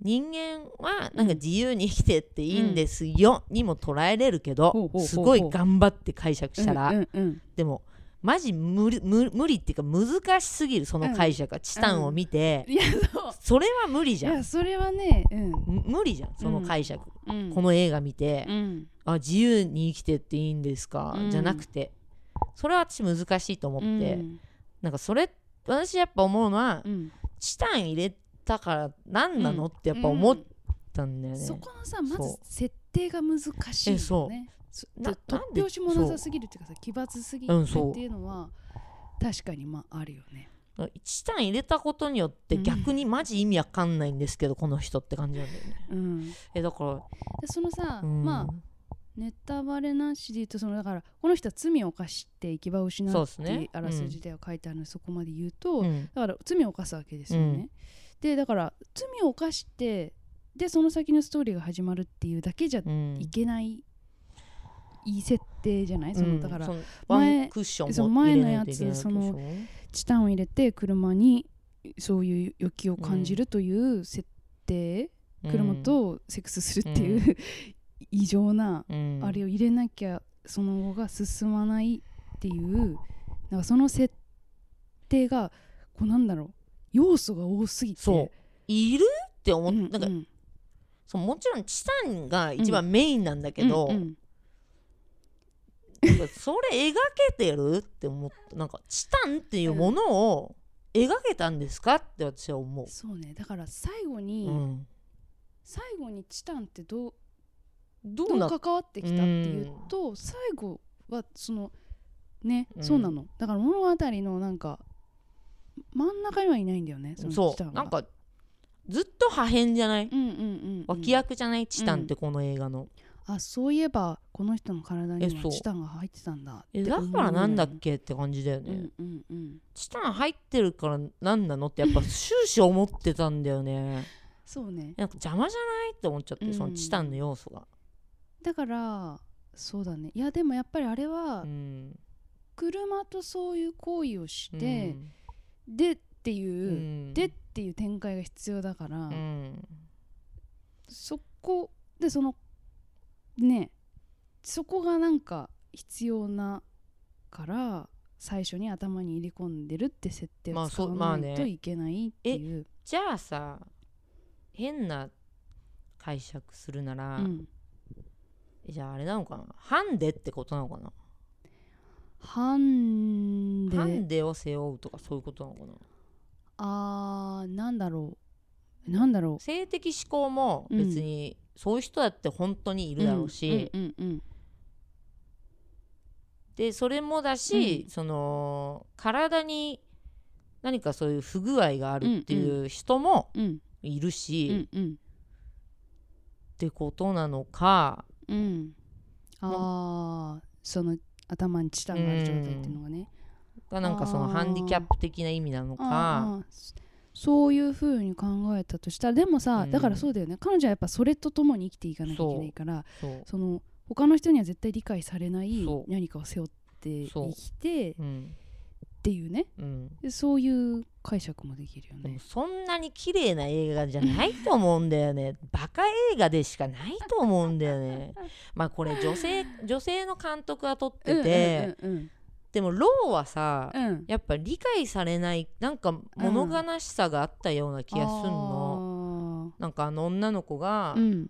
人間はなんか自由に生きてっていいんですよ、うん、にも捉えれるけど、うん、すごい頑張って解釈したら、うんうんうん、でもマジ無理、無、無理っていうか難しすぎるその解釈は、うん、チタンを見て、うん、いや そうそれは無理じゃん、いやそれはね、うん、無理じゃんその解釈、うん、この映画見て、うん、あ自由に生きてっていいんですか、うん、じゃなくて、それは私難しいと思って、うん、なんかそれ私やっぱ思うのは、うん、チタン入れたから何なの、うん、ってやっぱ思ったんだよね、うん、そこのさまず設定が難しいよね。そう突拍子もなさすぎるっていうかさ、奇抜すぎるっていうのは、うん、確かにまああるよね。チタン入れたことによって逆にマジ意味わかんないんですけど、うん、この人って感じなんだよね、うん、えだからそのさ、うん、まあネタバレなしで言うと、そのだからこの人は罪を犯して行き場を失うっていうあらすじでは書いてあるので、そこまで言うと、うん、だから罪を犯すわけですよね、うん、でだから罪を犯してでその先のストーリーが始まるっていうだけじゃいけない、うん、いい設定じゃない？そのだから前のやつ、そのチタンを入れて車にそういう欲求を感じるという設定、うん、車とセックスするっていう、うん、異常な、うん、あれを入れなきゃその後が進まないっていう、なんかその設定がこうなんだろう、要素が多すぎてそういるって思って、うんうん、なんかそうもちろんチタンが一番メインなんだけど、うんうんうん、それ描けてるって思った。なんかチタンっていうものを描けたんですかって私は思う。そうね。だから最後に、うん、最後にチタンってどうどう関わってきたっていうと、うん、最後はそのね、うん、そうなの。だから物語のなんか真ん中にはいないんだよね。そのチタンが。そう。なんかずっと破片じゃない。うんうんうん、脇役じゃないチタンってこの映画の。うん、あそういえばこの人の体にはチタンが入ってたんだって、だからなんだっけって感じだよね、うんうんうん、チタン入ってるからなんなのってやっぱ終始思ってたんだよねそうね、なんか邪魔じゃないって思っちゃって、うん、そのチタンの要素がだからそうだね。いやでもやっぱりあれは、うん、車とそういう行為をして、うん、でっていう、うん、でっていう展開が必要だから、うん、そこでそのね、そこがなんか必要なから最初に頭に入れ込んでるって設定を使わないといけないっていう、まあまあね、えじゃあさ変な解釈するなら、うん、じゃああれなのかな、ハンデってことなのかな、ハンデハンデを背負うとかそういうことなのかな、あーなんだろうなんだろう、性的指向も別に、うんそういう人だって本当にいるだろうし、うんうんうん、でそれもだし、うん、その体に何かそういう不具合があるっていう人もいるし、うんうんうん、ってことなのか、うん、ああその頭にチタンがある状態っていうのがね、うん、がなんかそのハンディキャップ的な意味なのか、そういう風に考えたとしたらでもさ、うん、だからそうだよね、彼女はやっぱそれとともに生きていかなきゃいけないから、そうその他の人には絶対理解されない何かを背負って生きて、うん、っていうね、うん、そういう解釈もできるよね。そんなに綺麗な映画じゃないと思うんだよねバカ映画でしかないと思うんだよねまあこれ女性、女性の監督が撮ってて、うんうんうんうん、でもローはさ、うん、やっぱ理解されないなんか物悲しさがあったような気がすんの、うん、なんかあの女の子が、うん、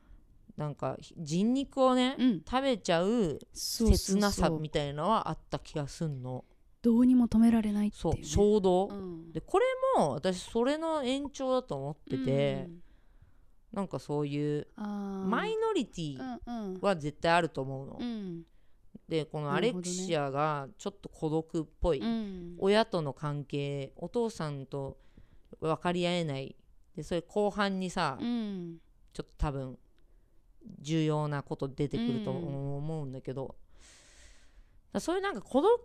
なんか人肉をね、うん、食べちゃう切なさみたいなのはあった気がすんの。そうそうそう、どうにも止められないっていう、ね、そう衝動、うん、でこれも私それの延長だと思ってて、うん、なんかそういうマイノリティは絶対あると思うの、うんうん、でこのアレクシアがちょっと孤独っぽい、うん、親との関係、お父さんと分かり合えない、でそれ後半にさ、うん、ちょっと多分重要なこと出てくると思うんだけど、うん、だそういうなんか孤独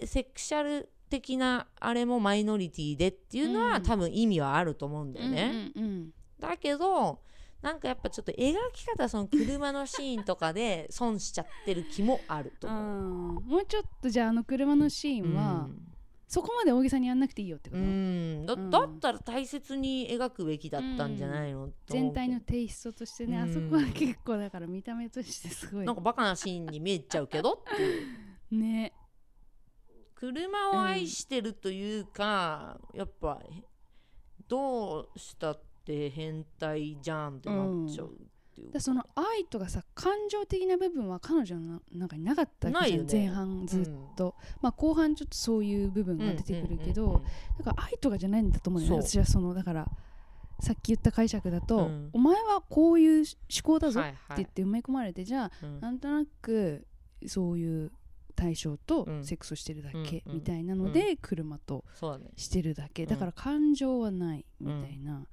でセクシャル的なあれもマイノリティでっていうのは、うん、多分意味はあると思うんだよね、うんうんうん、だけどなんかやっぱちょっと描き方、その車のシーンとかで損しちゃってる気もあると思う。あ、もうちょっとじゃああの車のシーンは、うん、そこまで大げさにやんなくていいよってこと、うんだ、うん、だったら大切に描くべきだったんじゃないの、うん、全体のテイストとしてね、うん、あそこは結構だから見た目としてすごいなんかバカなシーンに見えちゃうけどっていうね。車を愛してるというか、うん、やっぱどうしたって変態じゃんってなっちゃうっていう、うん、だその愛とかさ感情的な部分は彼女の中になかったわけじゃん、ね、前半ずっと、うん、まあ後半ちょっとそういう部分が出てくるけど、うんうんうんうん、だから愛とかじゃないんだと思うよね。私はそのだからさっき言った解釈だと、うん、お前はこういう思考だぞって言って埋め込まれて、はいはい、じゃあ、うん、なんとなくそういう対象とセックスをしてるだけみたいなので車としてるだけだから感情はないみたいな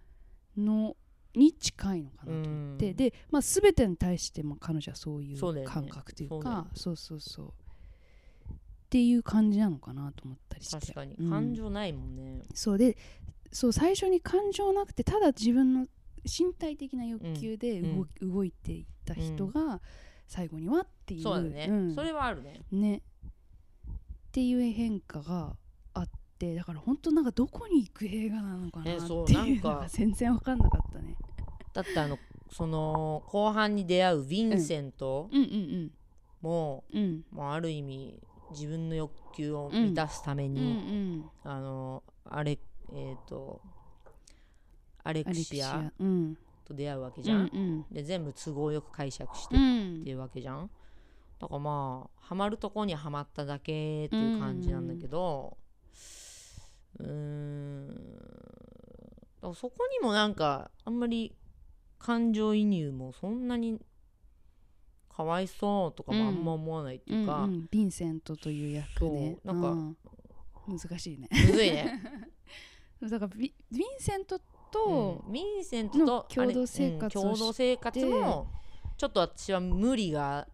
のに近いのかなと思って、でまあ全てに対してまあ彼女はそういう感覚というかそうそうそうっていう感じなのかなと思ったりして、確かに感情ないもんね。そうでそう最初に感情なくてただ自分の身体的な欲求で動いていった人が最後にはっていう、そうだね、うん、それはあるねねっていう変化があって、だから本当なんかどこに行く映画なのかなっていうのが全然分かんなかったね。だってあのその後半に出会うヴィンセントも、うんうんうんうん、もうある意味自分の欲求を満たすために、うんうんうん、あのあれえっとアレクシア、アレクシア、うんと出会うわけじゃん、うんうん、で全部都合よく解釈してっていうわけじゃん、うん、だからまあハマるとこにはまっただけっていう感じなんだけど、うん、うーんだからそこにもなんかあんまり感情移入もそんなにかわいそうとかもあんま思わないっていうか、うんうんうん、ヴィンセントという役ね、なんか難しいね、むずいねだからヴィンセントとうん、ヴィンセントと共同生活、うん、共同生活もちょっと私は無理が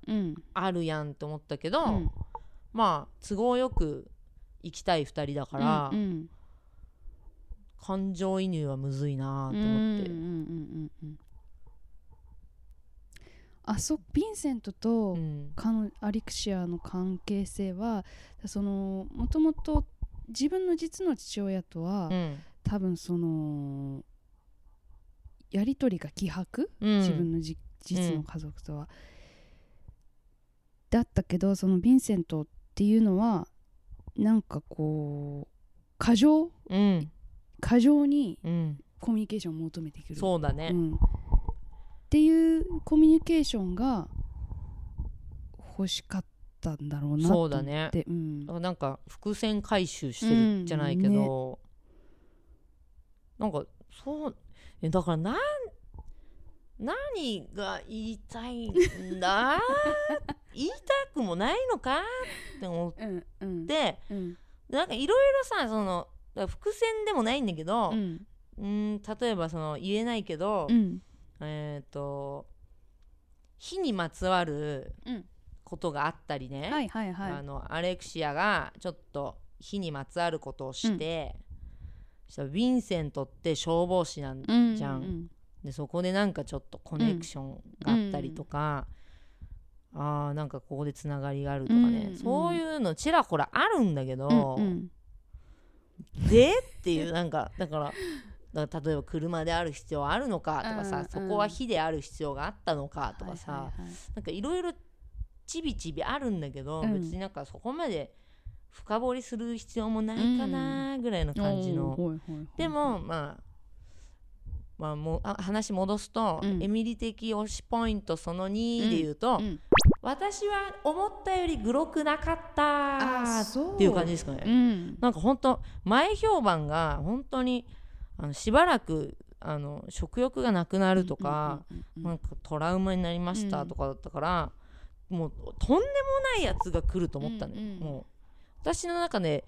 あるやんと思ったけど、うん、まあ都合よく行きたいふたりだから、うんうん、感情移入はむずいなと思って、うんうんうんうん、あそヴィンセントとカノ、うん、アレクシアの関係性はそのもともと自分の実の父親とは、うん、多分そのやり取りが希薄、うん、自分のじ実の家族とは、うん、だったけどそのヴィンセントっていうのはなんかこう過剰、うん、過剰にコミュニケーションを求めてくる、そうだね、うん、っていうコミュニケーションが欲しかったんだろうなと思って、そうだね、うん、なんか伏線回収してるじゃないけど、うんね、なんかそうだからなん何が言いたいんだ言いたくもないのかって思って、うんうん、でなんかいろいろさその伏線でもないんだけど、うん、うん例えばその言えないけど、うん、えっと火にまつわることがあったりね、うんはいはいはい、あのアレクシアがちょっと火にまつわることをして、うんヴィンセントって消防士なんじゃん、うんうん、でそこでなんかちょっとコネクションがあったりとか、うんうん、あーなんかここでつながりがあるとかね、うんうん、そういうのちらほらあるんだけど、うんうん、でっていうなんかだから、だから例えば車である必要あるのかとかさ、うんうん、そこは火である必要があったのかとかさ、はいはいはい、なんかいろいろちびちびあるんだけど、うん、別になんかそこまで深掘りする必要もないかなぐらいの感じの、うん、でもまあまあもうあ話戻すと、うん、エミリ的推しポイントそのにで言うと、うんうん、私は思ったよりグロくなかったっていう感じですかね、うん、なんか本当前評判が本当にあのしばらくあの食欲がなくなるとか、なんかトラウマになりましたとかだったから、うん、もうとんでもないやつが来ると思ったのよ、うんうん、もう私の中で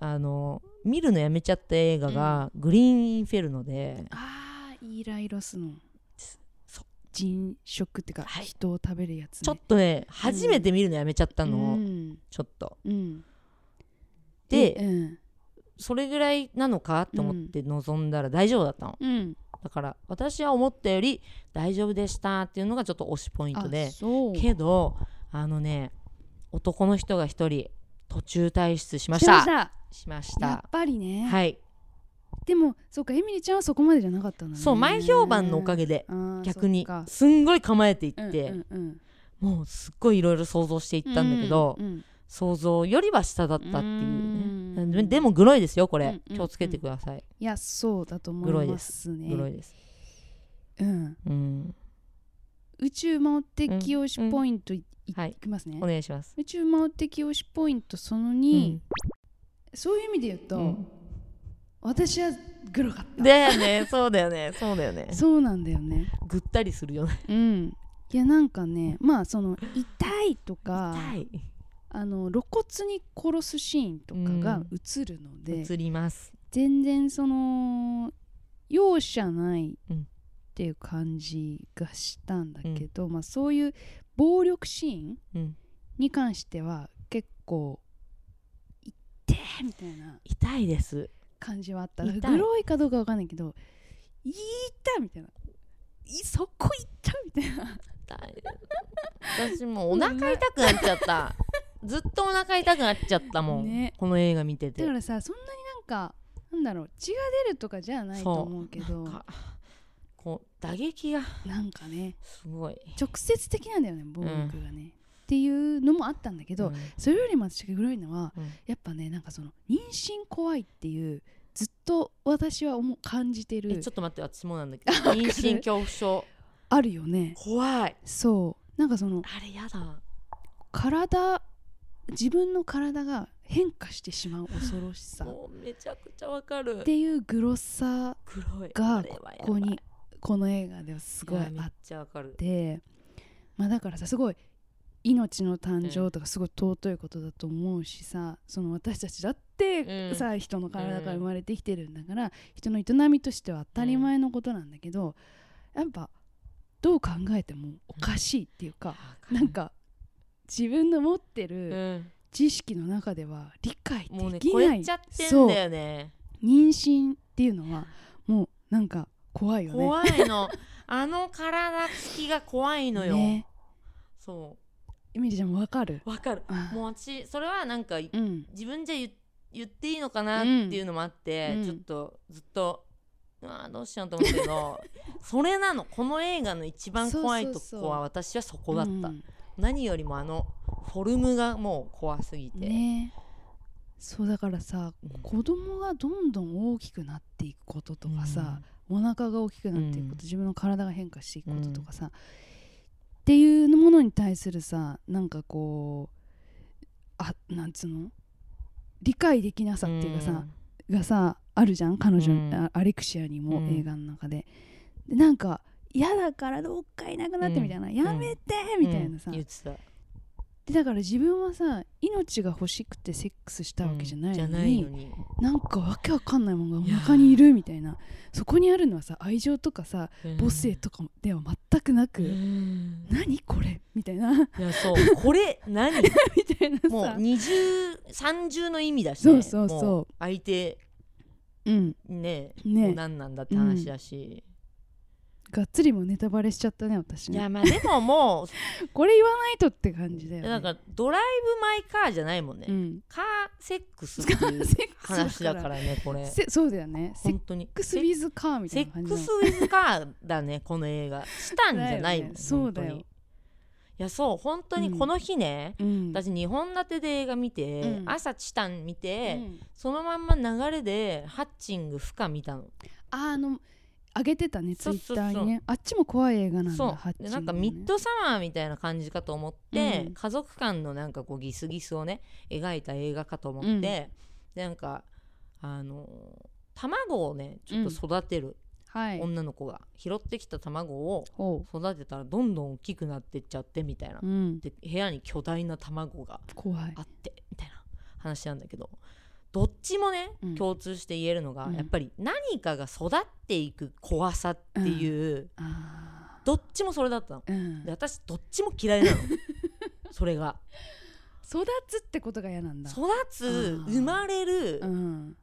あの見るのやめちゃった映画が、うん、グリーンインフェルノで、あーイーライロスの人食ってか、はい、人を食べるやつ、ね、ちょっとね初めて見るのやめちゃったの、うん、ちょっと、うん、で、うん、それぐらいなのかと思って臨んだら大丈夫だったの、うん、だから私は思ったより大丈夫でしたっていうのがちょっと推しポイントで、けどあのね男の人が一人途中退出しましたしました、しましたやっぱりね、はい。でもそうか、エミリちゃんはそこまでじゃなかったのね。そう、前評判のおかげで逆にすんごい構えていって、うんうんうん、もうすっごいいろいろ想像していったんだけど、うんうん、想像よりは下だったっていうね、うん、で, でもグロいですよこれ、うんうんうん、気をつけてください。いやそうだと思いますね。グロいです、グロいです、うんうん、宇宙回ってきよしポイント い,、うんうん、いきますね、はい、お願いします。宇宙回ってきよしポイントそのに、うん、そういう意味で言うと、うん、私はグロかっただよね。そうだよね、そうだよね、そうなんだよね。ぐったりするよね、うん、いやなんかね、まあその痛いとか痛い、あの露骨に殺すシーンとかが映るので、映ります。全然その容赦ないっていう感じがしたんだけど、うん、まあそういう暴力シーンに関しては結構痛いみたいな、痛いです感じはあった。グロいかどうかわかんないけど、いったみたいな、いそこいったみたいな。私もうお腹痛くなっちゃった。ずっとお腹痛くなっちゃったもん、ね、この映画見てて。だからさ、そんなになんかなんだろう、血が出るとかじゃないと思うけど、なんかこう打撃がなんかね、すごい直接的なんだよね、暴力がね。うんっていうのもあったんだけど、うん、それよりも私がグロいのは、うん、やっぱね、なんかその妊娠怖いっていうずっと私は思感じてる。えちょっと待って、私もなんだけど妊娠恐怖症あるよね。怖い。そう、なんかそのあれやだ、体自分の体が変化してしまう恐ろしさもうめちゃくちゃわかるっていうグロさがここにこの映画ではすごいあって、めっちゃわかる。まあだからさ、すごい命の誕生とかすごい尊いことだと思うしさ、その私たちだってさ、うん、人の体から生まれてきてるんだから、うん、人の営みとしては当たり前のことなんだけど、やっぱどう考えてもおかしいっていうか、うん、なんか自分の持ってる知識の中では理解できない、もうね、超えちゃってんだよね。妊娠っていうのはもうなんか怖いよね。怖いのあの体つきが怖いのよ、ね、そう。エミリちゃんも分かる分かる、うん、もう私それはなんか、うん、自分じゃ 言, 言っていいのかなっていうのもあって、うん、ちょっとずっとあどうしようと思うけどそれなの、この映画の一番怖いとこは私はそこだった、うん、何よりもあのフォルムがもう怖すぎて、ね、そうだからさ、子供がどんどん大きくなっていくこととかさ、うん、お腹が大きくなっていくこと、うん、自分の体が変化していくこととかさ、うんっていうものに対するさ、なんかこうあなんつうの理解できなさっていうかさ、うん、がさあるじゃん、彼女、うん、アレクシアにも、うん、映画の中でなんか嫌だからどっかいなくなってみたいな、うん、やめてみたいなさ、うんうん、言ってた。でだから自分はさ命が欲しくてセックスしたわけじゃないのに、うん、じゃないのになんかわけわかんないもんがお腹にいるみたいな、そこにあるのはさ愛情とかさ、うん、母性とかでは全くなく、うん、何これみたいな、いやそうこれ何みたいなさ、もう二重三重の意味だしね、そうそうそう、もう相手、うん、ねえ、ね、何なんだって話だし、うん、がっつりもネタバレしちゃったね私ね。いやまあでももうこれ言わないとって感じだよね。だからドライブマイカーじゃないもんね、うん、カーセックスっていう話だからねこれ。そうだよね、本当にセックスウィズカーみたいな感じ。セックスウィズカーだねこの映画したんじゃないもん、ね、そうだよ。いやそう本当にこの日ね、うん、私にほん立てで映画見て、うん、朝チタン見て、うん、そのまんま流れでハッチング不可見たの。あの上げてたねツイッターにね。そうそうそう、あっちも怖い映画なんだ。そうハッチング、ね、なんかミッドサマーみたいな感じかと思って、うん、家族間のなんかこうギスギスをね描いた映画かと思って、うん、でなんかあのー、卵をねちょっと育てる、はい、女の子が拾ってきた卵を育てたらどんどん大きくなってっちゃってみたいな、うん、で部屋に巨大な卵があってみたいな話なんだけど、どっちもね、うん、共通して言えるのが、うん、やっぱり何かが育っていく怖さっていう、うん、あどっちもそれだったの、うん、で私どっちも嫌いなのそれが育つってことが嫌なんだ。育つ、生まれる、うん、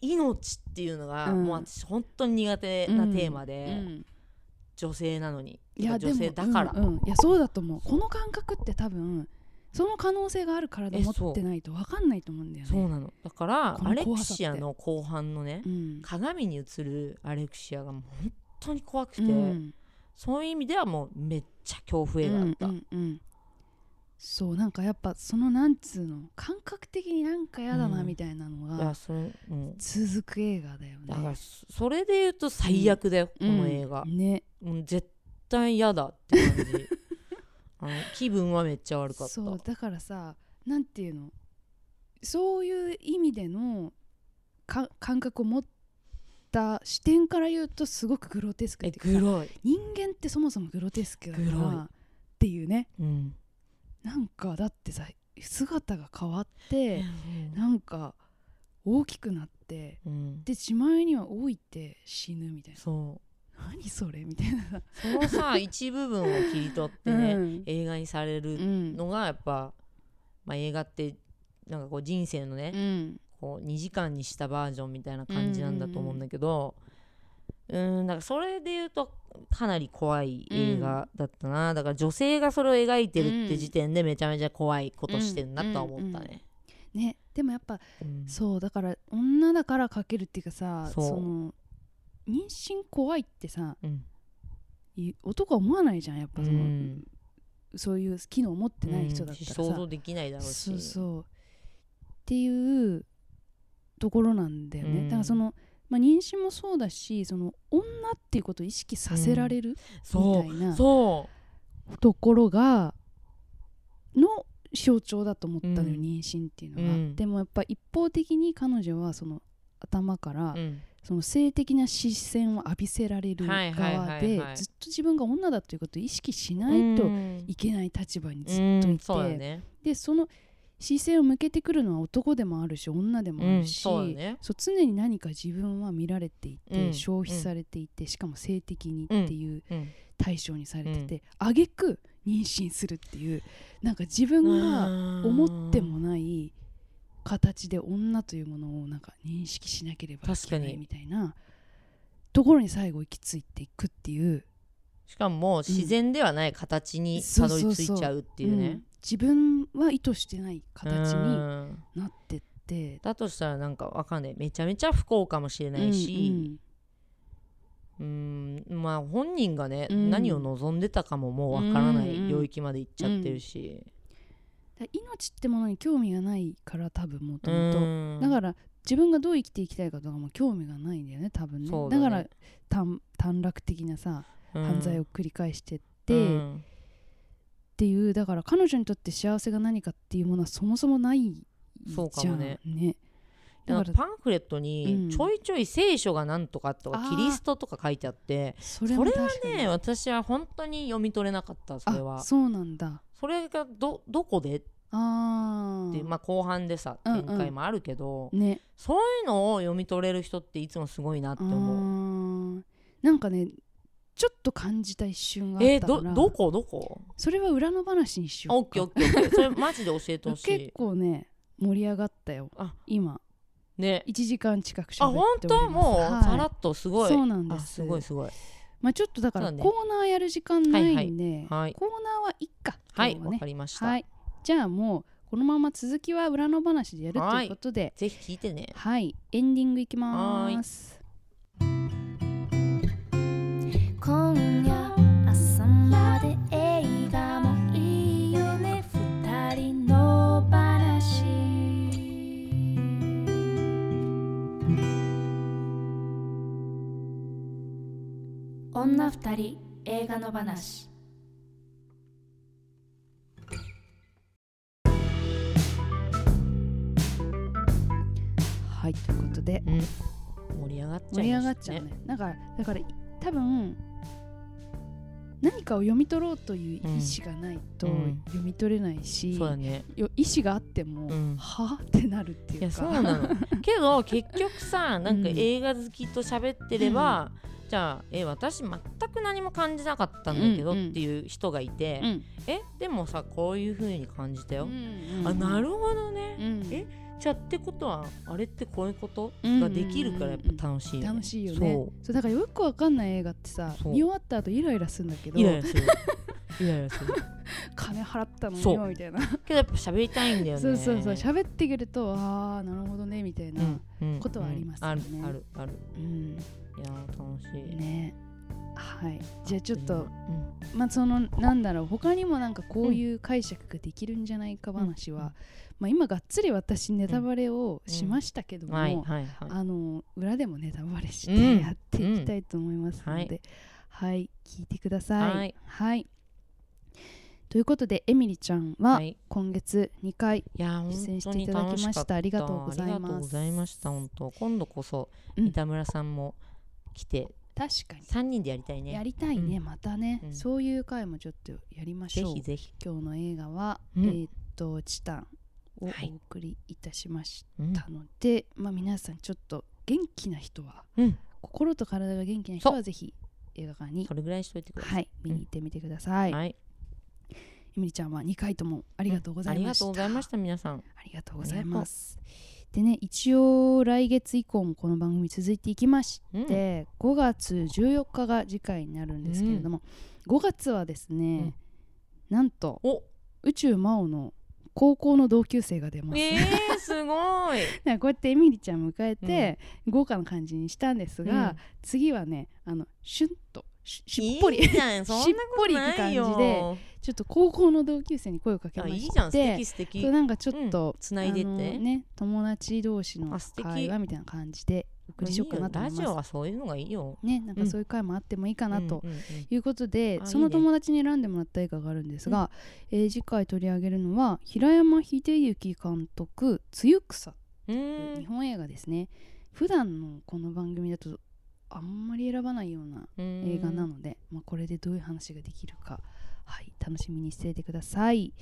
命っていうのが、うん、もう私本当に苦手なテーマで、うんうん、女性なのに、いや女性だから、うんうん、いやそうだと思う。この感覚って多分その可能性がある体持ってないと分かんないと思うんだよね。そうなの。だからアレクシアの後半のね、うん、鏡に映るアレクシアが本当に怖くて、うん、そういう意味ではもうめっちゃ恐怖映画だった、うんうんうん、そう、なんかやっぱそのなんつうの感覚的になんかやだなみたいなのが続く映画だよね、うん、だからそれで言うと最悪だよ、うん、この映画、うんね、もう絶対やだって感じ気分はめっちゃ悪かった。そうだからさ、なんていうの、そういう意味でのか感覚を持った視点から言うとすごくグロテスクっていうか、え、グロい、人間ってそもそもグロテスクだなっていうね、うん、なんかだってさ姿が変わって、うん、なんか大きくなって、うん、でしまいには老いて死ぬみたいな、そう何それみたいなそのさ一部分を切り取ってね、うん、映画にされるのがやっぱ、まあ、映画ってなんかこう人生のね、うん、こうにじかんにしたバージョンみたいな感じなんだと思うんだけど、うんうん、うん、だからそれで言うとかなり怖い映画だったな、うん、だから女性がそれを描いてるって時点でめちゃめちゃ怖いことしてるなとは思ったね、うんうんうんうん、ね、でもやっぱ、うん、そうだから女だから描けるっていうかさ、そうその妊娠怖いってさ、うん、男は思わないじゃん、やっぱその、うん、そういう機能を持ってない人だったらさ、うん、想像できないだろうし、そうそうっていうところなんだよね、うん、だからその、まあ、妊娠もそうだし、その女っていうことを意識させられる、うん、みたいなところがの象徴だと思ったのよ、うん、妊娠っていうのが、うん、でもやっぱ一方的に彼女はその頭から、うん、その性的な視線を浴びせられる側でずっと自分が女だということを意識しないといけない立場にずっといて、ね、でその視線を向けてくるのは男でもあるし女でもあるし、うんそうね、そう常に何か自分は見られていて、うん、消費されていて、しかも性的にっていう対象にされてて、挙句妊娠するっていう、なんか自分が思ってもない形で女というものをなんか認識しなければいけないみたいなところに最後行き着いていくっていう、しかももう自然ではない形にたどり着いちゃうっていうね、うん、自分は意図してない形になってって、だとしたらなんかわかんない、めちゃめちゃ不幸かもしれないし、うん、うん、うーん、まあ本人がね、うん、何を望んでたかももうわからない領域まで行っちゃってるし、うんうんうん、命ってものに興味がないから多分もともとだから自分がどう生きていきたいかとかも興味がないんだよね多分 ね, だ, ねだから短絡的なさ犯罪を繰り返してって、うん、っていう、だから彼女にとって幸せが何かっていうものはそもそもないじゃん。そうかもね。ね、だからパンフレットにちょいちょい聖書がなんとかとかキリストとか書いてあって、それはね私は本当に読み取れなかった。それはあ、そうなんだ。それが ど, どこであって、まあ、後半でさ展開もあるけど、うんうんね、そういうのを読み取れる人っていつもすごいなって思う。なんかねちょっと感じた一瞬があったから、えー、ど, どこどこそれは裏の話にしようか。オッケーオッケーそれマジで教えてほしい結構ね盛り上がったよ今ね、いちじかん近くしゃべっております。あ、本当もう、はい、さらっとすごい。そうなんです。あ、すごいすごい。まあ、ちょっとだからコーナーやる時間ないんで、ね、はいはい、コーナーはいっか、はい、わ、ね、かりました、はい、じゃあもうこのまま続きは裏の話でやるということで、ぜひ聞いてね。はい、エンディングいきまーす。今夜朝まで映画もいいよね、二人の話。女二人映画の話。はい、ということで、うん、盛り上がっちゃいましたね。盛り上がっちゃうね。なんかだから多分何かを読み取ろうという意思がないと読み取れないし、うんうん、そうだね、意思があっても、うん、はぁってなるっていうか、いやそうなのけど結局さ、なんか映画好きと喋ってれば、うん、じゃあえ私全く何も感じなかったんだけどっていう人がいて、うんうん、えでもさこういう風に感じたよ、うんうん、あなるほどね、うん、えじゃあってことはあれってこういうことができるからやっぱ楽しいよね、うんうんうん、楽しいよね。そうそうだからよくわかんない映画ってさ見終わった後イライラするんだけどイライラするイライラする金払ったのよみたいなけどやっぱ喋りたいんだよね。そうそうそう喋ってくるとあーなるほどねみたいなことはありますよね、うんうん、あるあるある、うん、いや楽しいね。はいじゃあちょっと、うん、まあそのなんだろう他にもなんかこういう解釈ができるんじゃないか話は、うんうんまあ、今がっつり私ネタバレをしましたけども、うんはいはいはい、あの裏でもネタバレしてやっていきたいと思いますので、うんうんはい、はい聞いてください、はいはい、ということでエミリちゃんは今月にかい出演していただきました。ありがとうございます。ありがとうございました。本当今度こそ三田村さんも来て、うん確かにさんにんでやりたいねやりたいね、うん、またね、うん、そういう回もちょっとやりましょう。ぜひぜひ今日の映画は、うん、えー、っとチタンをお送りいたしましたので、はいまあ、皆さんちょっと元気な人は、うん、心と体が元気な人はぜひ映画館にそれぐらいしといてください、はい、見に行ってみてください、うんはい、エミリちゃんはにかいともありがとうございました、うん、ありがとうございました。皆さんありがとうございます。でね、一応来月以降もこの番組続いていきまして、うん、ごがつじゅうよっかが次回になるんですけれども、うん、ごがつはですね、うん、なんと宇宙魔王の高校の同級生が出ます。えーすごいなんかこうやってエミリちゃん迎えて、うん、豪華な感じにしたんですが、うん、次はねあのシュンとし, しっぽりいいじゃんそんなことないよしっぽりって感じでちょっと高校の同級生に声をかけまして、いいじゃん素敵素敵、なんかちょっとつな、うん、いでって、ね、友達同士の会話みたいな感じで送りしようかなと思います。いいラジオはそういうのがいいよ、ね、なんかそういう会もあってもいいかなということで、うん、その友達に選んでもらった映画があるんですが、うんえー、次回取り上げるのは平山秀幸監督露草という日本映画ですね。普段のこの番組だとあんまり選ばないような映画なので、まあ、これでどういう話ができるか、はい、楽しみにしていてください、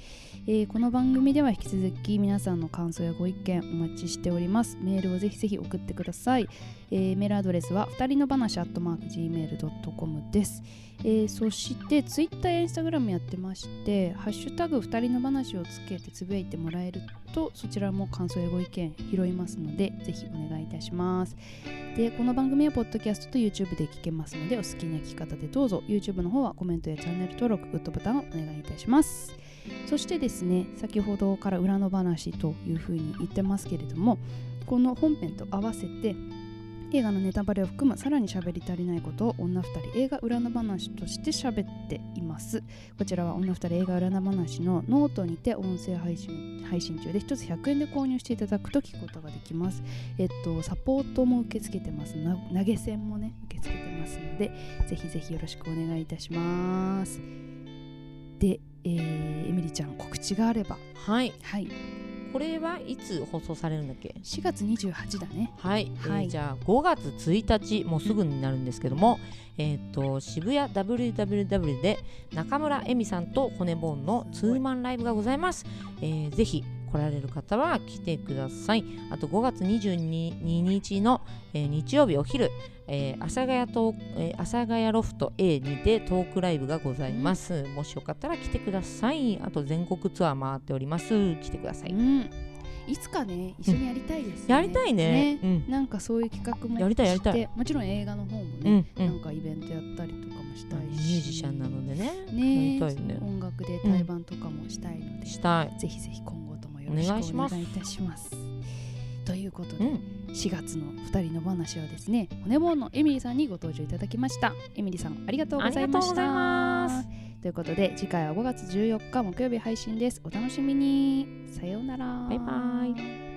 えー、この番組では引き続き皆さんの感想やご意見お待ちしております。メールをぜひぜひ送ってください、えー、メールアドレスはふたりの話 アットマークジーメールドットコム です、えー、そしてツイッターやインスタグラムやってましてハッシュタグふたりの話をつけてつぶやいてもらえるとそちらも感想やご意見拾いますのでぜひお願いいたします。でこの番組はポッドキャストと YouTube で聞けますのでお好きな聞き方でどうぞ。 YouTube の方はコメントやチャンネル登録グッドボタンをお願いいたします。そしてですね先ほどから裏の話というふうに言ってますけれどもこの本編と合わせて映画のネタバレを含むさらに喋り足りないことを女ふたり映画裏の話として喋っています。こちらは女ふたり映画裏の話のノートにて音声配信、配信中でひとつひゃくえんで購入していただくと聞くことができます。えっとサポートも受け付けてます。な投げ銭もね受け付けてますのでぜひぜひよろしくお願いいたします。で、えー、エミリちゃん告知があればはい、はいこれはいつ放送されるんだっけ？しがつにじゅうはちにちだね。はい、はいえー、じゃあごがつついたちもうすぐになるんですけども、うん、えーと渋谷 ダブリューダブリューダブリュー で中村恵美さんとコネボーンのツーマンライブがございます、えー、ぜひ来られる方は来てください。あとごがつにじゅうににちの、えー、日曜日お昼、えー、阿佐ヶ谷と、えー、阿佐ヶ谷ロフト A にてトークライブがございます、うん、もしよかったら来てください。あと全国ツアー回っております。来てください、うん、いつかね一緒にやりたいですね、うん、やりたい ね, ね、うん、なんかそういう企画もやりたいやりたい。もちろん映画の方もね、うんうん、なんかイベントやったりとかもしたいしミュージシャンなので ね, ね, やりたいね音楽で対バンとかもしたいので、したいぜひぜひ今後ともよろしくお願いいたします。ということで、うん、しがつのふたりの話はですね骨盆のエミリさんにご登場いただきました。エミリさんありがとうございました。ということで次回はごがつじゅうよっか木曜日配信です。お楽しみに。さようなら。バイバイ。